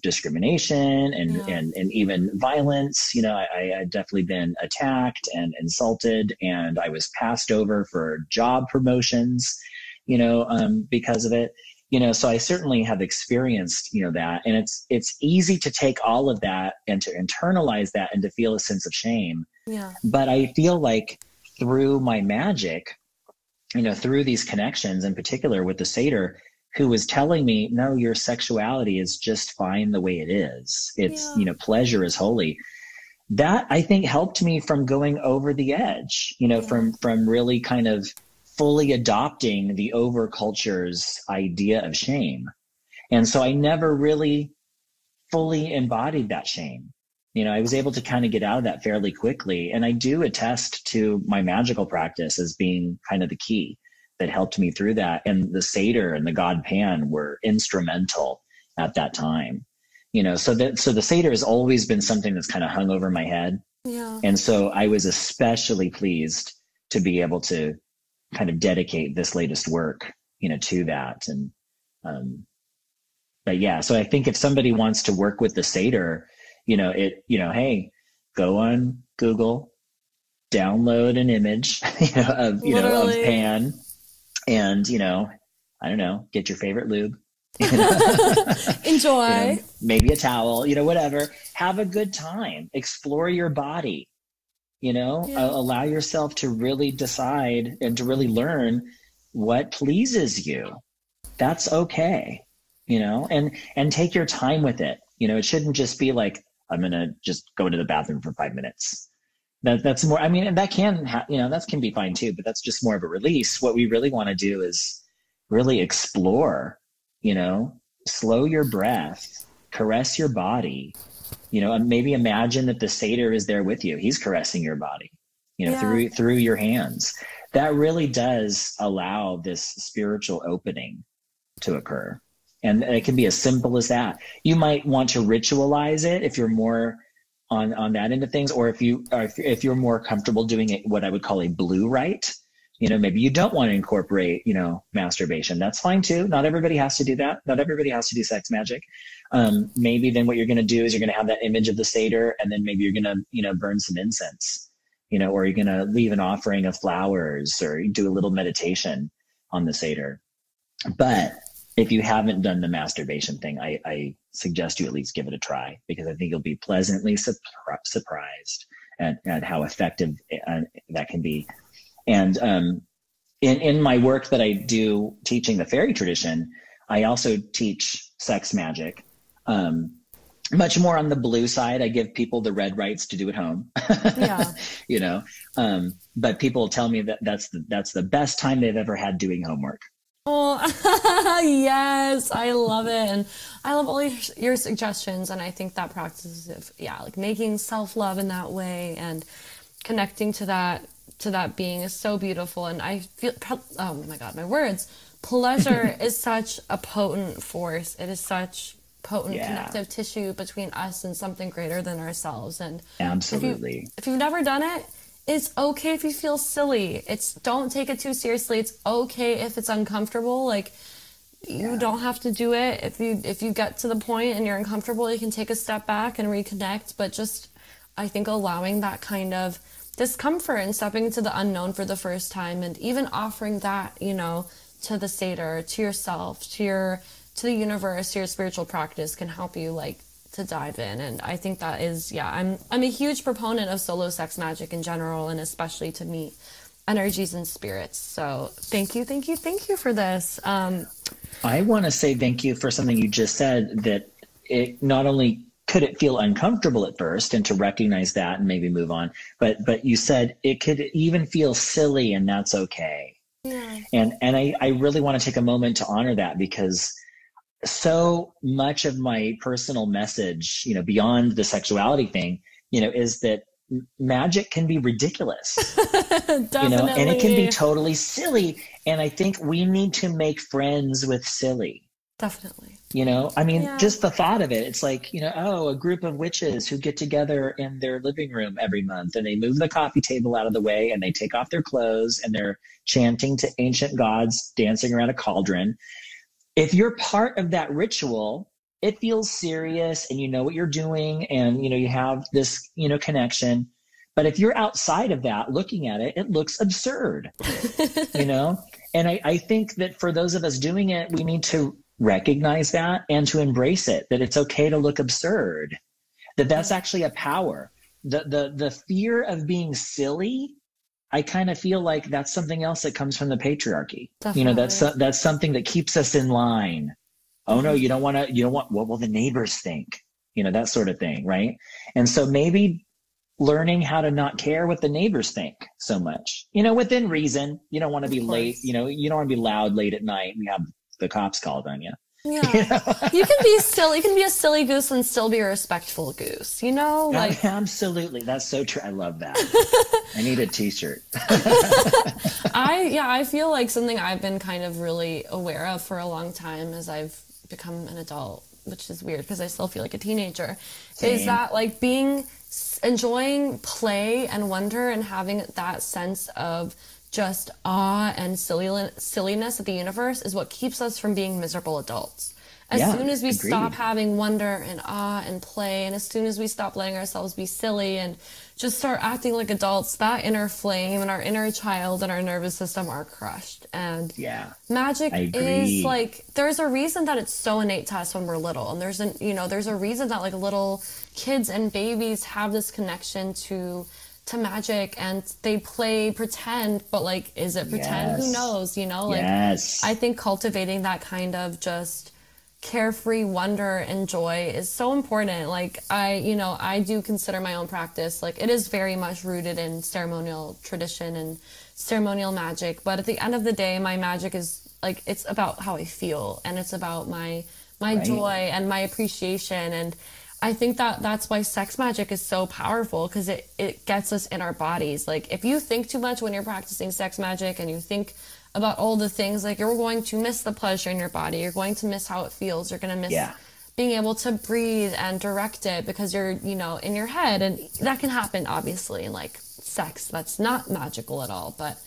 discrimination and even violence. You know, I had definitely been attacked and insulted, and I was passed over for job promotions, you know, because of it. You know, so I certainly have experienced, you know, that, and it's easy to take all of that and to internalize that and to feel a sense of shame. Yeah. But I feel like through my magic, you know, through these connections in particular with the satyr, who was telling me, no, your sexuality is just fine the way it is. It's, you know, pleasure is holy. That I think helped me from going over the edge, you know, from really kind of fully adopting the over culture's idea of shame. And so I never really fully embodied that shame. You know, I was able to kind of get out of that fairly quickly. And I do attest to my magical practice as being kind of the key that helped me through that. And the satyr and the god Pan were instrumental at that time. You know, so the satyr has always been something that's kind of hung over my head. Yeah. And so I was especially pleased to be able to kind of dedicate this latest work, you know, to that. And, but yeah, so I think if somebody wants to work with the satyr, you know, it, you know, hey, go on Google, download an image of Pan and, you know, I don't know, get your favorite lube. Enjoy. You know, maybe a towel, you know, whatever. Have a good time. Explore your body, you know, allow yourself to really decide and to really learn what pleases you. That's okay, you know, and take your time with it. You know, it shouldn't just be like, I'm going to just go to the bathroom for 5 minutes. That's more, I mean, and that can, that can be fine too, but that's just more of a release. What we really want to do is really explore, you know, slow your breath, caress your body, you know, and maybe imagine that the satyr is there with you. He's caressing your body, you know, through your hands. That really does allow this spiritual opening to occur. And it can be as simple as that. You might want to ritualize it if you're more on that end of things, or if you're more comfortable doing it, what I would call a blue rite. You know, maybe you don't want to incorporate, you know, masturbation. That's fine too. Not everybody has to do that. Not everybody has to do sex magic. Maybe then what you're going to do is you're going to have that image of the satyr, and then maybe you're going to, you know, burn some incense, you know, or you're going to leave an offering of flowers, or do a little meditation on the satyr. But if you haven't done the masturbation thing, I suggest you at least give it a try, because I think you'll be pleasantly surprised at how effective that can be. And in my work that I do teaching the fairy tradition, I also teach sex magic, much more on the blue side. I give people the red rites to do at home, you know, but people tell me that that's the best time they've ever had doing homework. Oh, yes, I love it. And I love all your suggestions. And I think that practice of, like making self-love in that way and connecting to that being is so beautiful. And I feel, oh my God, my words, pleasure is such a potent force. It is such potent connective tissue between us and something greater than ourselves. And absolutely, if you've never done it, it's okay if you feel silly. Don't take it too seriously. It's okay if it's uncomfortable. Like, you don't have to do it. If you get to the point and you're uncomfortable, you can take a step back and reconnect. But just, I think, allowing that kind of discomfort and stepping into the unknown for the first time, and even offering that, you know, to the satyr, to yourself, to the universe, to your spiritual practice, can help you, like, to dive in. And I think that is, I'm a huge proponent of solo sex magic in general, and especially to meet energies and spirits. So thank you for this. I want to say thank you for something you just said, that it not only could it feel uncomfortable at first, and to recognize that and maybe move on, but you said it could even feel silly, and that's okay. Yeah. And I really want to take a moment to honor that, because so much of my personal message, you know, beyond the sexuality thing, you know, is that magic can be ridiculous, you know, and it can be totally silly. And I think we need to make friends with silly. Definitely. You know, I mean, just the thought of it, it's like, you know, a group of witches who get together in their living room every month, and they move the coffee table out of the way, and they take off their clothes, and they're chanting to ancient gods, dancing around a cauldron. If you're part of that ritual, it feels serious, and you know what you're doing, and, you know, you have this, you know, connection. But if you're outside of that, looking at it, it looks absurd, you know? And I think that for those of us doing it, we need to recognize that and to embrace it, that it's okay to look absurd, that that's actually a power. The fear of being silly, I kind of feel like that's something else that comes from the patriarchy. Definitely. You know, that's something that keeps us in line. Oh no, you don't want, what will the neighbors think? You know, that sort of thing. Right. And so maybe learning how to not care what the neighbors think so much, you know, within reason. You don't want to be late, you know, you don't want to be loud late at night and have the cops called on you, Yeah. You know? You can be silly. You can be a silly goose and still be a respectful goose. You know, like absolutely. That's so true. I love that. I need a T-shirt. I feel like something I've been kind of really aware of for a long time as I've become an adult, which is weird because I still feel like a teenager. Same. Is that like enjoying play and wonder and having that sense of just awe and silliness of the universe is what keeps us from being miserable adults. As soon as we stop having wonder and awe and play, and as soon as we stop letting ourselves be silly and just start acting like adults, that inner flame and our inner child and our nervous system are crushed. And magic is like, there's a reason that it's so innate to us when we're little. And there's a reason that like little kids and babies have this connection to magic, and they play pretend, but like, is it pretend? Yes. Who knows? You know, like, yes. I think cultivating that kind of just carefree wonder and joy is so important. Like, I do consider my own practice, like, it is very much rooted in ceremonial tradition and ceremonial magic. But at the end of the day, my magic is like, it's about how I feel, and it's about my right. joy and my appreciation. And I think that that's why sex magic is so powerful, because it gets us in our bodies. Like, if you think too much when you're practicing sex magic and you think about all the things, like, you're going to miss the pleasure in your body. You're going to miss how it feels. You're going to miss being able to breathe and direct it because you're, in your head. And that can happen, obviously, in, like, sex. That's not magical at all. But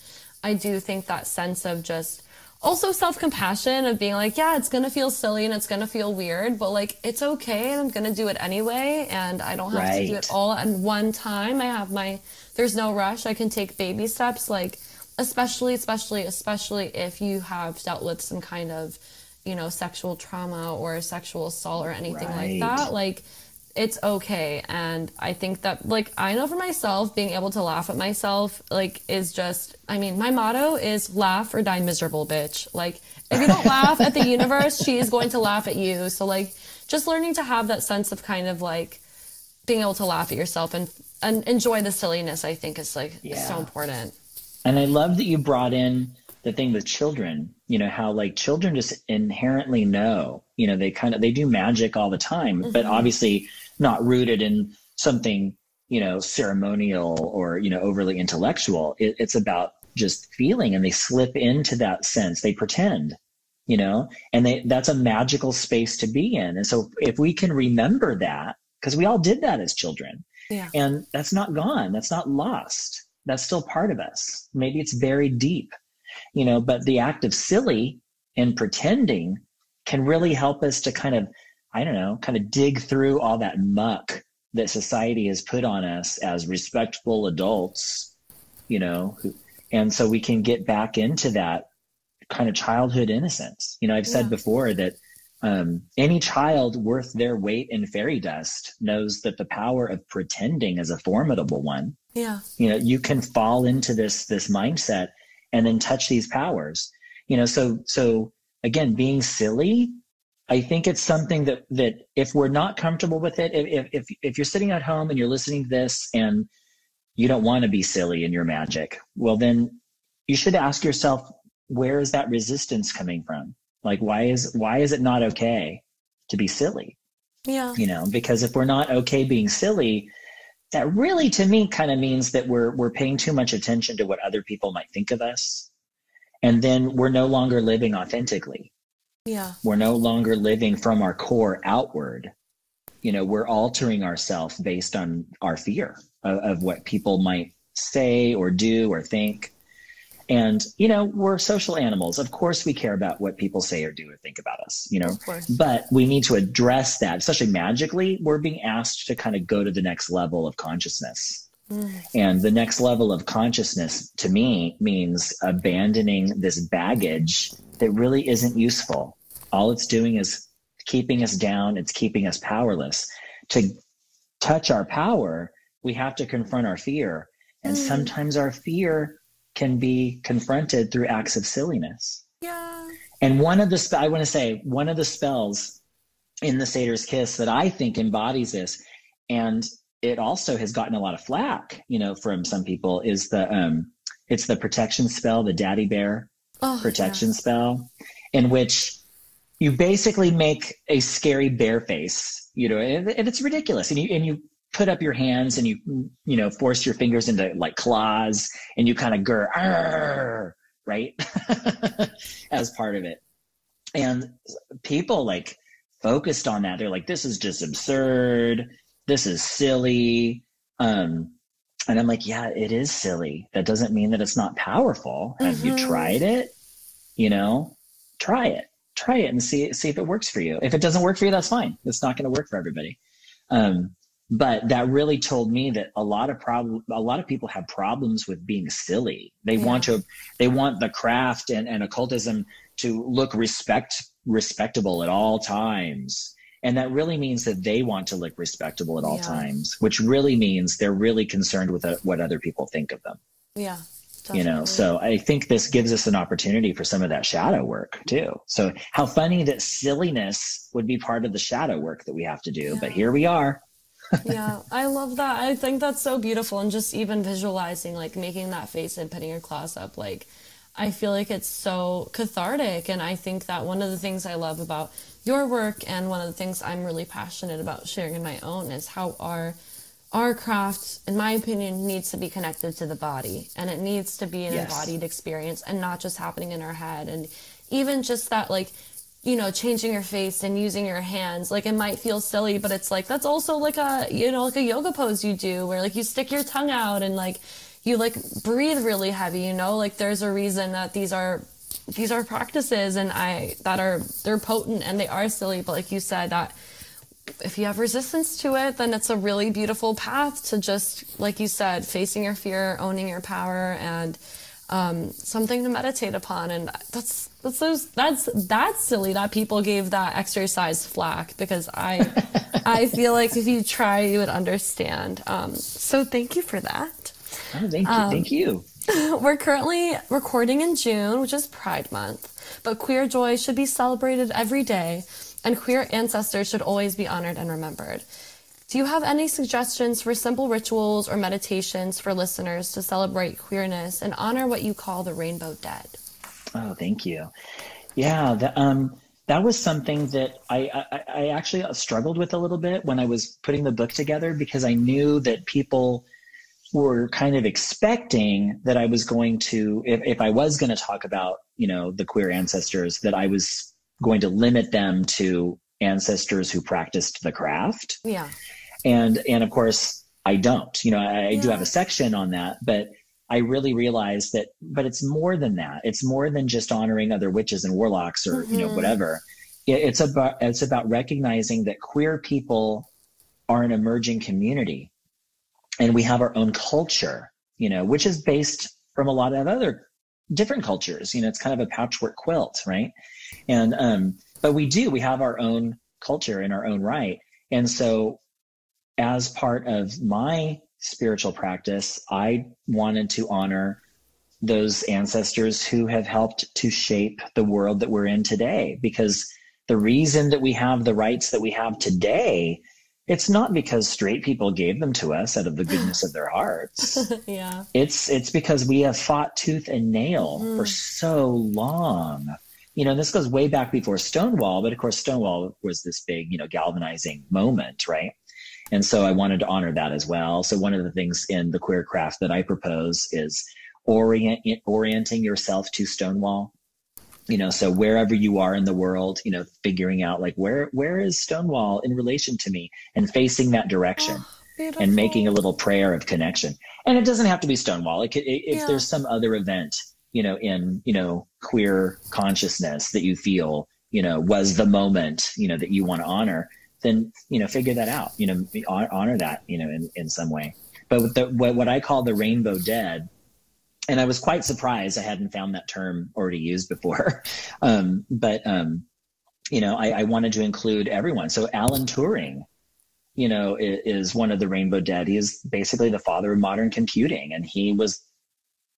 I do think that sense of just... also self-compassion of being like, yeah, it's going to feel silly and it's going to feel weird, but like, it's okay. And I'm going to do it anyway. And I don't have to do it all at one time. There's no rush. I can take baby steps. Like, especially if you have dealt with some kind of, sexual trauma or sexual assault or anything like that. Like, it's okay. And I think that, like, I know for myself, being able to laugh at myself, like, is just, I mean, my motto is laugh or die miserable, bitch. Like, if you don't laugh at the universe, she is going to laugh at you. So, like, just learning to have that sense of kind of, like, being able to laugh at yourself and enjoy the silliness, I think is, like, so important. And I love that you brought in the thing with children, how like children just inherently know, they do magic all the time, mm-hmm. but obviously not rooted in something, ceremonial or, overly intellectual. It's about just feeling, and they slip into that sense. They pretend, and that's a magical space to be in. And so if we can remember that, because we all did that as children, and that's not gone, that's not lost. That's still part of us. Maybe it's buried deep, but the act of silly and pretending can really help us to kind of, dig through all that muck that society has put on us as respectful adults, and so we can get back into that kind of childhood innocence. I've said before that any child worth their weight in fairy dust knows that the power of pretending is a formidable one. Yeah. You can fall into this mindset and then touch these powers, so again, being silly, I think it's something that if we're not comfortable with it, if you're sitting at home and you're listening to this and you don't want to be silly in your magic, well, then you should ask yourself, where is that resistance coming from? Like, why is it not okay to be silly? Yeah. Because if we're not okay being silly, that really, to me, kind of means that we're paying too much attention to what other people might think of us. And then we're no longer living authentically. Yeah. We're no longer living from our core outward. We're altering ourselves based on our fear of what people might say or do or think. And, we're social animals. Of course, we care about what people say or do or think about us, but we need to address that, especially magically. We're being asked to kind of go to the next level of consciousness. Mm. And the next level of consciousness, to me, means abandoning this baggage that really isn't useful. All it's doing is keeping us down. It's keeping us powerless. To touch our power, we have to confront our fear. And sometimes our fear can be confronted through acts of silliness. Yeah. And one of the spells in The Satyr's Kiss that I think embodies this, and it also has gotten a lot of flack, from some people, is it's the protection spell, the daddy bear protection spell, in which you basically make a scary bear face, you know, and it's ridiculous. And you put up your hands and you force your fingers into like claws and you kind of grr, right? As part of it. And people like focused on that. They're like, this is just absurd. This is silly. And I'm like, yeah, it is silly. That doesn't mean that it's not powerful. Have you tried it? You know, try it. Try it and see if it works for you. If it doesn't work for you, that's fine. It's not going to work for everybody. But that really told me that a lot of people have problems with being silly. They want the craft and occultism to look respectable at all times. And that really means that they want to look respectable at all times, which really means they're really concerned with what other people think of them. Yeah. Definitely. You know, so I think this gives us an opportunity for some of that shadow work too. So how funny that silliness would be part of the shadow work that we have to do, but here we are. Yeah, I love that. I think that's so beautiful. And just even visualizing, like making that face and putting your claws up, like I feel like it's so cathartic. And I think that one of the things I love about your work and one of the things I'm really passionate about sharing in my own is how our craft, in my opinion, needs to be connected to the body, and it needs to be an embodied experience and not just happening in our head. And even just that, like, you know, changing your face and using your hands, like it might feel silly, but it's like, that's also like a, you know, like a yoga pose you do where like you stick your tongue out and like you like breathe really heavy, you know, like there's a reason that these are practices and they're potent and they are silly. But like you said, that if you have resistance to it, then it's a really beautiful path to just, like you said, facing your fear, owning your power, and something to meditate upon. And that's silly that people gave that exercise flack, because I feel like if you try, you would understand. So thank you for that. Oh, thank you. Thank you. We're currently recording in June, which is Pride Month, but queer joy should be celebrated every day, and queer ancestors should always be honored and remembered. Do you have any suggestions for simple rituals or meditations for listeners to celebrate queerness and honor what you call the rainbow dead? Oh, thank you. Yeah, that was something that I actually struggled with a little bit when I was putting the book together, because I knew that people were kind of expecting that I was going to, if I was going to talk about, you know, the queer ancestors, that I was going to limit them to ancestors who practiced the craft. Yeah. And of course I don't, you know, I do have a section on that, but I really realized that, but it's more than that. It's more than just honoring other witches and warlocks or, you know, whatever. It's about recognizing that queer people are an emerging community and we have our own culture, you know, which is based from a lot of other different cultures. You know, it's kind of a patchwork quilt, right? And but we have our own culture in our own right. And so as part of my spiritual practice, I wanted to honor those ancestors who have helped to shape the world that we're in today, because the reason that we have the rights that we have today, it's not because straight people gave them to us out of the goodness of their hearts. Yeah. It's because we have fought tooth and nail for so long. You know, this goes way back before Stonewall, but of course Stonewall was this big, you know, galvanizing moment, right? And so I wanted to honor that as well. So one of the things in the queer craft that I propose is orienting yourself to Stonewall. You know, so wherever you are in the world, you know, figuring out like where is Stonewall in relation to me, and facing that direction and making a little prayer of connection. And it doesn't have to be Stonewall. It could, if there's some other event, you know, in, you know, queer consciousness that you feel, you know, was the moment, you know, that you want to honor, then, you know, figure that out, you know, honor that, you know, in some way. But with what I call the rainbow dead, and I was quite surprised I hadn't found that term already used before. You know, I wanted to include everyone. So Alan Turing, you know, is one of the rainbow dead. He is basically the father of modern computing, and he was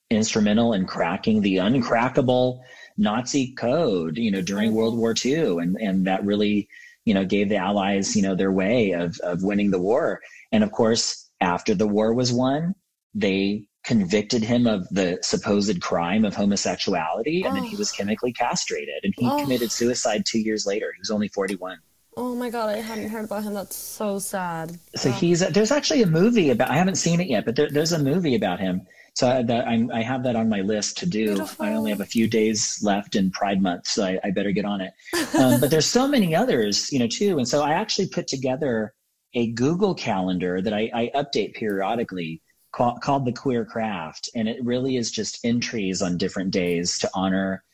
instrumental in cracking the uncrackable Nazi code, you know, during World War II. And that really, you know, gave the Allies, you know, their way of winning the war. And of course, after the war was won, they convicted him of the supposed crime of homosexuality, and then he was chemically castrated, and he committed suicide 2 years later. He was only 41. Oh my God, I hadn't heard about him. That's so sad. So there's actually a movie about, I haven't seen it yet, but there's a movie about him. So I have that on my list to do. Beautiful. I only have a few days left in Pride Month, so I better get on it. But there's so many others, too. And so I actually put together a Google calendar that I update periodically called The Queer Craft. And it really is just entries on different days to honor,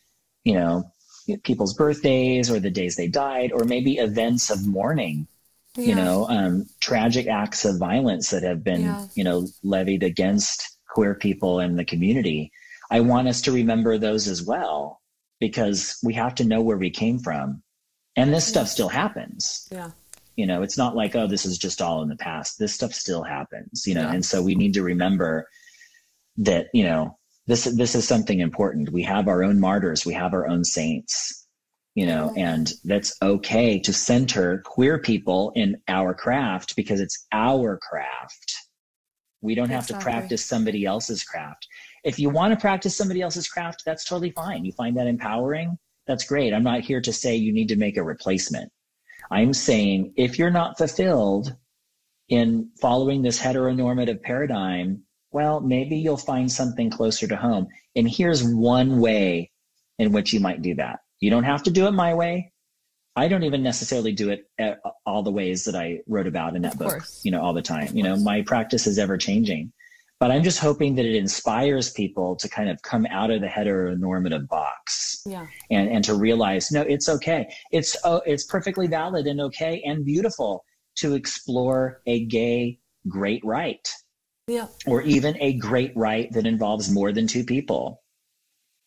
people's birthdays or the days they died, or maybe events of mourning, tragic acts of violence that have been, levied against queer people and the community. I want us to remember those as well, because we have to know where we came from. And this stuff still happens. Yeah. It's not like, this is just all in the past. This stuff still happens, and so we need to remember that, this is something important. We have our own martyrs. We have our own saints, and that's okay to center queer people in our craft, because it's our craft. We don't have to practice somebody else's craft. If you want to practice somebody else's craft, that's totally fine. You find that empowering, that's great. I'm not here to say you need to make a replacement. I'm saying if you're not fulfilled in following this heteronormative paradigm, well, maybe you'll find something closer to home. And here's one way in which you might do that. You don't have to do it my way. I don't even necessarily do it all the ways that I wrote about in that book, all the time. My practice is ever changing. But I'm just hoping that it inspires people to kind of come out of the heteronormative box and to realize, no, it's okay. It's perfectly valid and okay and beautiful to explore a gay great right. Yeah. Or even a great right that involves more than two people.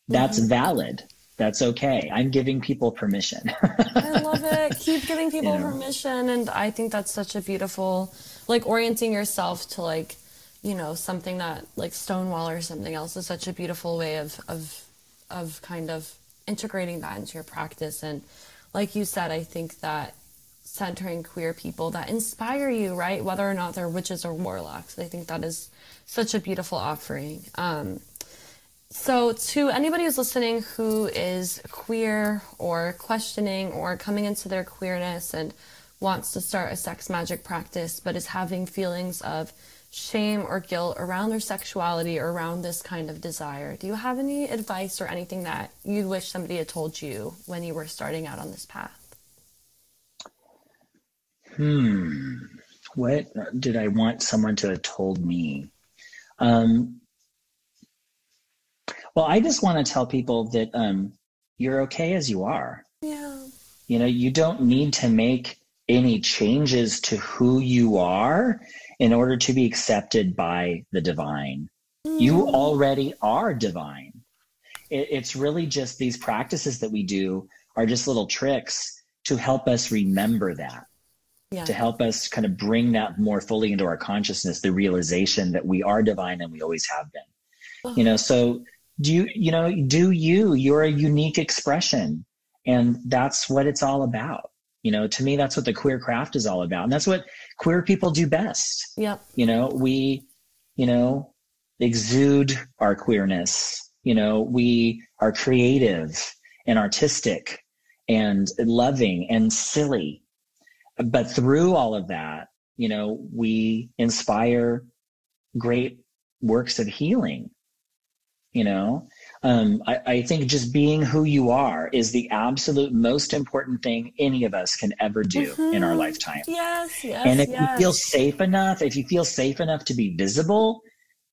That's valid. That's okay. I'm giving people permission. I love it. Keep giving people permission. And I think that's such a beautiful, orienting yourself to something that Stonewall or something else is such a beautiful way of kind of integrating that into your practice. And like you said, I think that centering queer people that inspire you, right? Whether or not they're witches or warlocks. I think that is such a beautiful offering. So to anybody who's listening who is queer or questioning or coming into their queerness and wants to start a sex magic practice, but is having feelings of shame or guilt around their sexuality or around this kind of desire, do you have any advice or anything that you wish somebody had told you when you were starting out on this path? What did I want someone to have told me? I just want to tell people that you're okay as you are. Yeah. You don't need to make any changes to who you are in order to be accepted by the divine. Mm. You already are divine. It's really just these practices that we do are just little tricks to help us remember that. Yeah. To help us kind of bring that more fully into our consciousness, the realization that we are divine and we always have been. Uh-huh. So you're a unique expression, and that's what it's all about. To me, that's what the queer craft is all about. And that's what queer people do best. Yep. We, exude our queerness, we are creative and artistic and loving and silly. But through all of that, we inspire great works of healing. I think just being who you are is the absolute most important thing any of us can ever do in our lifetime. Yes, yes. And if you feel safe enough, to be visible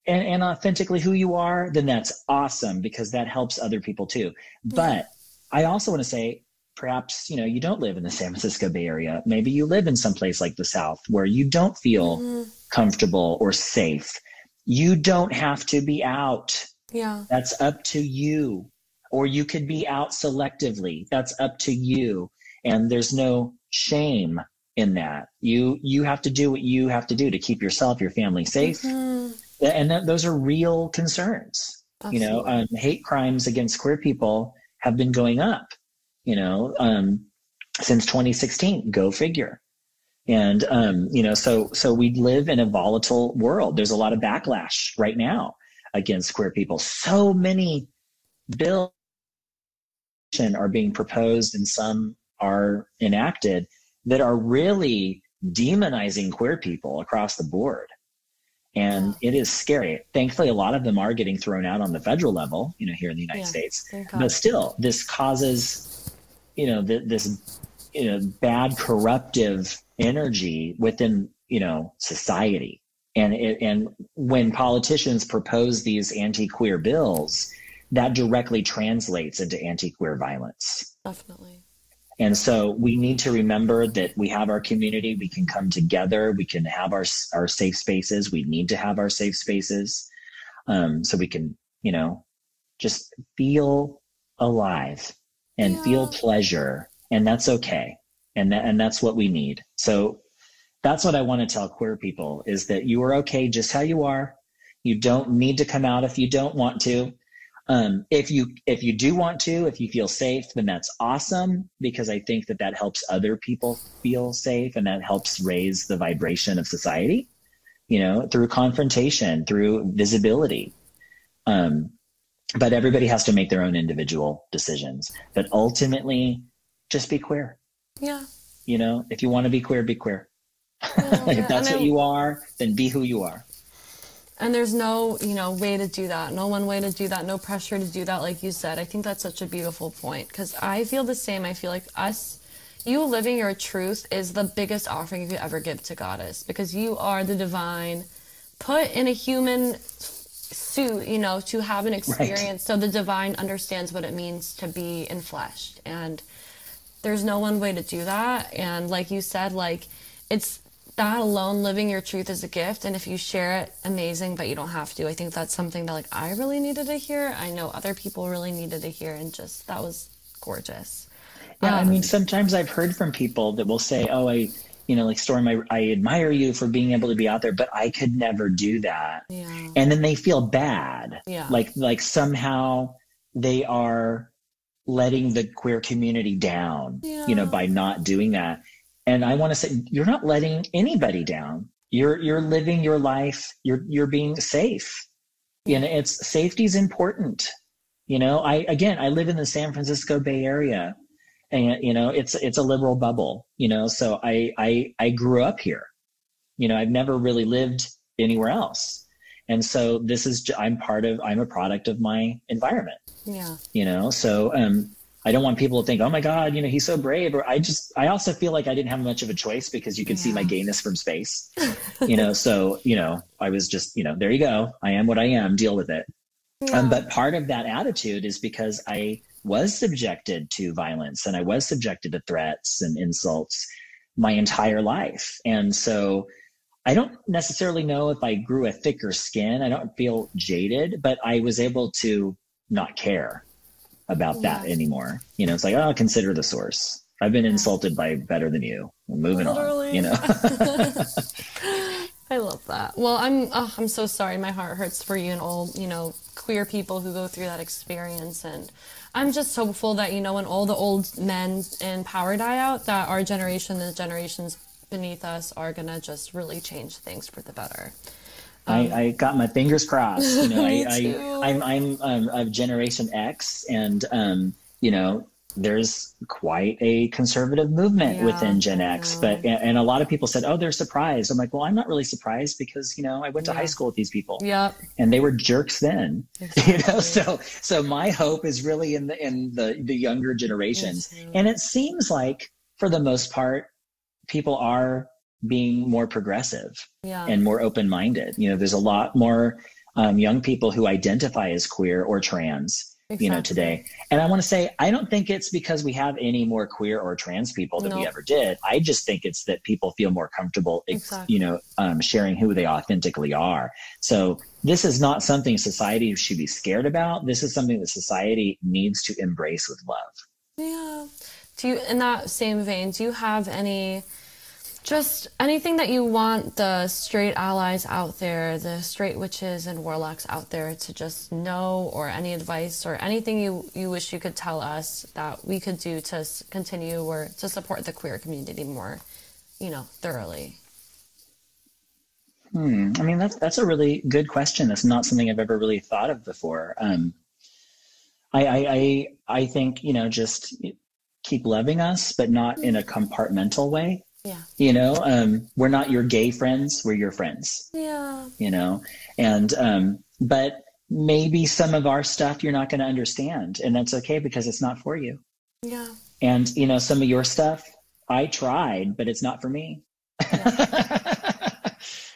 and authentically who you are, then that's awesome, because that helps other people too. But I also want to say, perhaps, you don't live in the San Francisco Bay Area. Maybe you live in some place like the South where you don't feel comfortable or safe. You don't have to be out. Yeah. That's up to you. Or you could be out selectively. That's up to you. And there's no shame in that. You have to do what you have to do to keep yourself, your family safe. Mm-hmm. And those are real concerns. Absolutely. Hate crimes against queer people have been going up. Since 2016, go figure. And, so we live in a volatile world. There's a lot of backlash right now against queer people. So many bills are being proposed and some are enacted that are really demonizing queer people across the board. And it is scary. Thankfully, a lot of them are getting thrown out on the federal level, you know, here in the United States. But still, this causes, you know, this, you know, bad corruptive energy within, you know, society. And it, and when politicians propose these anti-queer bills, that directly translates into anti-queer violence. Definitely. And so we need to remember that we have our community, we can come together, we can have our safe spaces, we need to have our safe spaces, so we can, you know, just feel alive and feel pleasure, and that's okay. And that's what we need. So that's what I want to tell queer people, is that you are okay just how you are. You don't need to come out if you don't want to. If you do want to, if you feel safe, then that's awesome, because I think that that helps other people feel safe, and that helps raise the vibration of society, you know, through confrontation, through visibility. But everybody has to make their own individual decisions, but ultimately just be queer. Yeah. You know, if you want to be queer, be queer. Yeah, if that's what you are, then be who you are. And there's no, you know, way to do that. No one way to do that. No pressure to do that. Like you said, I think that's such a beautiful point, because I feel the same. I feel like you living your truth is the biggest offering you could ever give to Goddess, because you are the divine put in a human suit, you know, to have an experience. Right. So the divine understands what it means to be in flesh. And there's no one way to do that. And like you said, like, it's that alone, living your truth is a gift, and if you share it, amazing, but you don't have to. I think that's something that, like, I really needed to hear. I know other people really needed to hear, and just, that was gorgeous. Yeah, I mean, sometimes I've heard from people that will say, oh, Storm, I admire you for being able to be out there, but I could never do that. Yeah. And then they feel bad. Yeah. Like somehow they are letting the queer community down, you know, by not doing that. And I want to say, you're not letting anybody down. You're living your life. You're being safe. You know, it's, safety's important. You know, I live in the San Francisco Bay Area, and, you know, it's a liberal bubble, you know, so I grew up here, you know, I've never really lived anywhere else. And so this is, I'm a product of my environment. Yeah. You know, so, I don't want people to think, oh my God, you know, he's so brave. Or I also feel like I didn't have much of a choice, because you can see my gayness from space, you know? So, you know, I was just, you know, there you go. I am what I am, deal with it. Yeah. But part of that attitude is because I was subjected to violence, and I was subjected to threats and insults my entire life. And so I don't necessarily know if I grew a thicker skin. I don't feel jaded, but I was able to not care about that anymore. You know, it's like, oh, consider the source. I've been insulted by better than you. We're moving on, you know. I love that. Well, I'm so sorry. My heart hurts for you and all, you know, queer people who go through that experience. And I'm just hopeful that, you know, when all the old men in power die out, that our generation and the generations beneath us are going to just really change things for the better. I got my fingers crossed, you know. I'm of Generation X, and you know, there's quite a conservative movement within Gen X, but and a lot of people said, oh, they're surprised. I'm like, well, I'm not really surprised, because, you know, I went to high school with these people, and they were jerks then, exactly. You know, so my hope is really in the younger generations, and it seems like for the most part, people are being more progressive and more open-minded. You know, there's a lot more young people who identify as queer or trans, you know, today. And I want to say, I don't think it's because we have any more queer or trans people than we ever did. I just think it's that people feel more comfortable, you know, sharing who they authentically are. So this is not something society should be scared about. This is something that society needs to embrace with love. Yeah. Do you, in that same vein, do you have just anything that you want the straight allies out there, the straight witches and warlocks out there to just know, or any advice or anything you wish you could tell us that we could do to continue or to support the queer community more, you know, thoroughly? I mean, that's a really good question. That's not something I've ever really thought of before. I think, you know, just keep loving us, but not in a compartmental way. Yeah. You know, we're not your gay friends. We're your friends. Yeah. You know, and, but maybe some of our stuff you're not going to understand, and that's okay because it's not for you. Yeah. And, you know, some of your stuff I tried, but it's not for me. Yeah.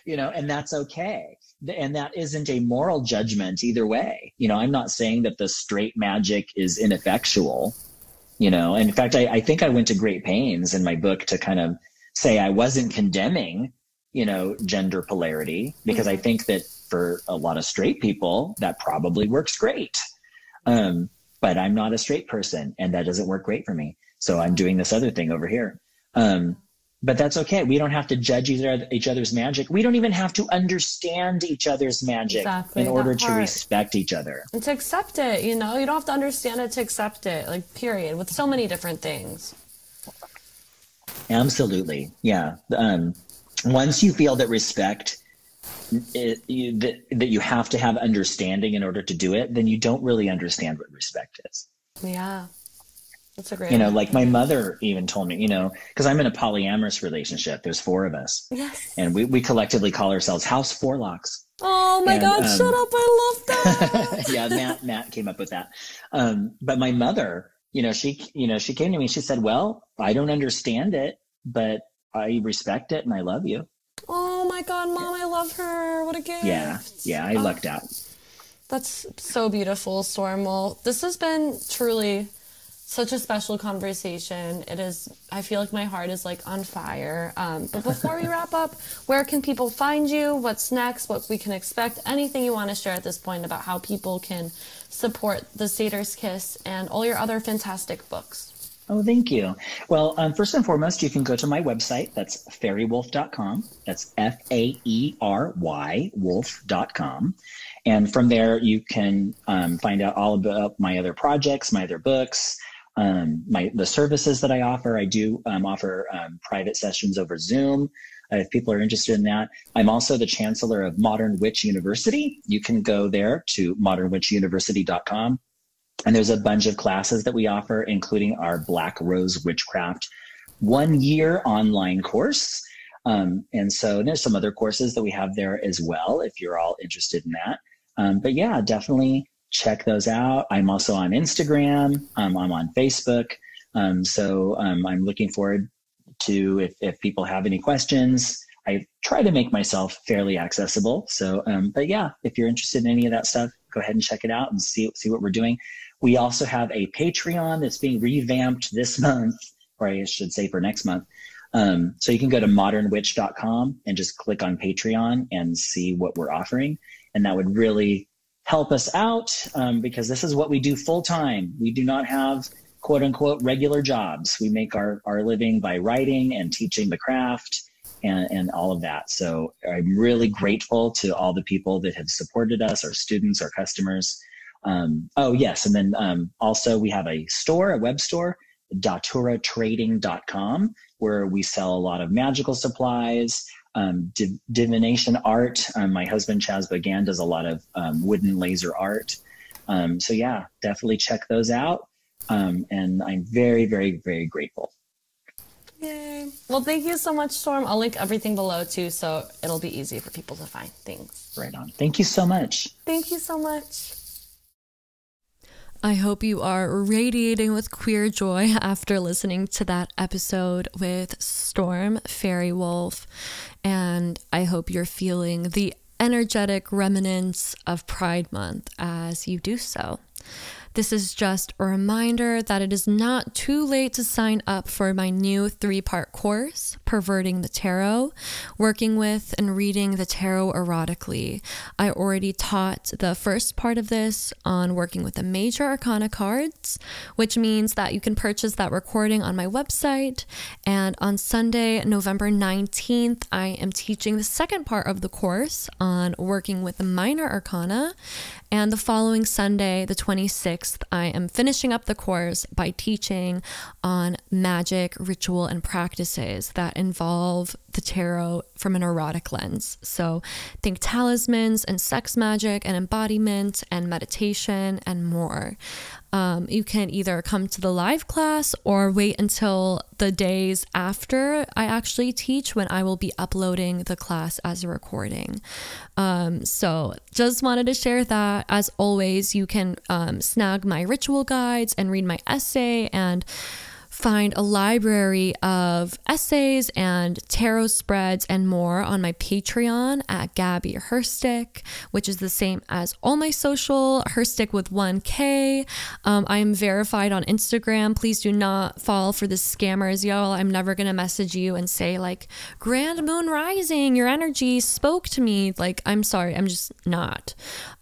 You know, and that's okay. And that isn't a moral judgment either way. You know, I'm not saying that the straight magic is ineffectual, you know. And in fact, I think I went to great pains in my book to kind of say I wasn't condemning, you know, gender polarity, because I think that for a lot of straight people, that probably works great. But I'm not a straight person, and that doesn't work great for me. So I'm doing this other thing over here. But that's okay. We don't have to judge each other's magic. We don't even have to understand each other's magic in order to respect each other. And to accept it, you know? You don't have to understand it to accept it, like, period, with so many different things. Absolutely, yeah. Once you feel that respect, that you have to have understanding in order to do it, then you don't really understand what respect is. Yeah. That's a great, you know, like my mother even told me, you know, because I'm in a polyamorous relationship. There's four of us. Yes. And we collectively call ourselves House Four Locks. Oh my God, shut up. I love that. Yeah, Matt came up with that. But my mother, you know, she came to me, she said, well, I don't understand it, but I respect it and I love you. Oh my God, Mom, I love her. What a gift. Yeah, I lucked out. That's so beautiful, Storm. Well, this has been truly such a special conversation. It is, I feel like my heart is like on fire. But before we wrap up, where can people find you? What's next? What we can expect? Anything you want to share at this point about how people can support The Satyr's Kiss and all your other fantastic books? Oh, thank you. Well, first and foremost, you can go to my website. That's fairywolf.com. That's F-A-E-R-Y wolf.com. And from there, you can find out all about my other projects, my other books, the services that I offer. I do offer private sessions over Zoom if people are interested in that. I'm also the chancellor of Modern Witch University. You can go there to modernwitchuniversity.com. And there's a bunch of classes that we offer, including our Black Rose Witchcraft 1-year online course. And so there's some other courses that we have there as well, if you're all interested in that. But yeah, definitely check those out. I'm also on Instagram. I'm on Facebook. So I'm looking forward to if people have any questions. I try to make myself fairly accessible. So, but yeah, if you're interested in any of that stuff, go ahead and check it out and see what we're doing. We also have a Patreon that's being revamped this month, or I should say for next month. So you can go to modernwitch.com and just click on Patreon and see what we're offering. And that would really help us out because this is what we do full time. We do not have quote unquote regular jobs. We make our living by writing and teaching the craft and all of that. So I'm really grateful to all the people that have supported us, our students, our customers. Oh yes. And then also we have a store, a web store, daturatrading.com, where we sell a lot of magical supplies, divination art. My husband, Chaz Bagan, does a lot of wooden laser art. So yeah, definitely check those out. And I'm very, very, very grateful. Yay. Well, thank you so much, Storm. I'll link everything below too, so it'll be easy for people to find things. Right on. Thank you so much. Thank you so much. I hope you are radiating with queer joy after listening to that episode with Storm Fairywolf, and I hope you're feeling the energetic remnants of Pride Month as you do so. This is just a reminder that it is not too late to sign up for my new 3-part course, Perverting the Tarot, working with and reading the tarot erotically. I already taught the first part of this on working with the major arcana cards, which means that you can purchase that recording on my website. And on Sunday, November 19th, I am teaching the second part of the course on working with the minor arcana. And the following Sunday, the 26th, I am finishing up the course by teaching on magic, ritual, and practices that involve the tarot from an erotic lens. So think talismans and sex magic and embodiment and meditation and more. You can either come to the live class or wait until the days after I actually teach, when I will be uploading the class as a recording. So just wanted to share that. As always, you can snag my ritual guides and read my essay and find a library of essays and tarot spreads and more on my Patreon at Gabby Herstik, which is the same as all my social, Herstik with 1K. I am verified on Instagram. Please do not fall for the scammers, y'all. I'm never going to message you and say like, grand moon rising, your energy spoke to me. Like, I'm sorry, I'm just not.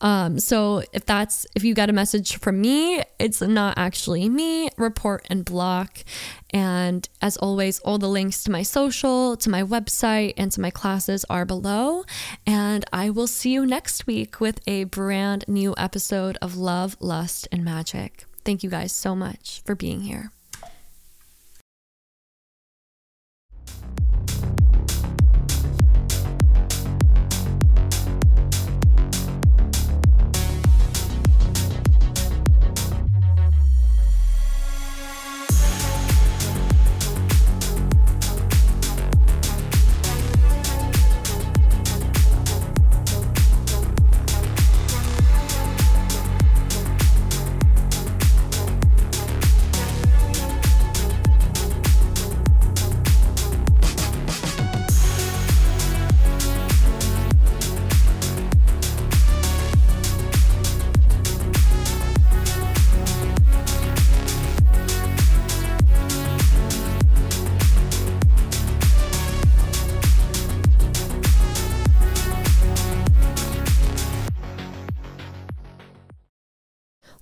So if you got a message from me, it's not actually me. Report and block. And as always, all the links to my social, to my website, and to my classes are below. And I will see you next week with a brand new episode of Love, Lust, and Magick. Thank you guys so much for being here.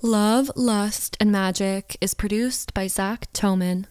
Love, Lust, and Magick is produced by Zach Toman.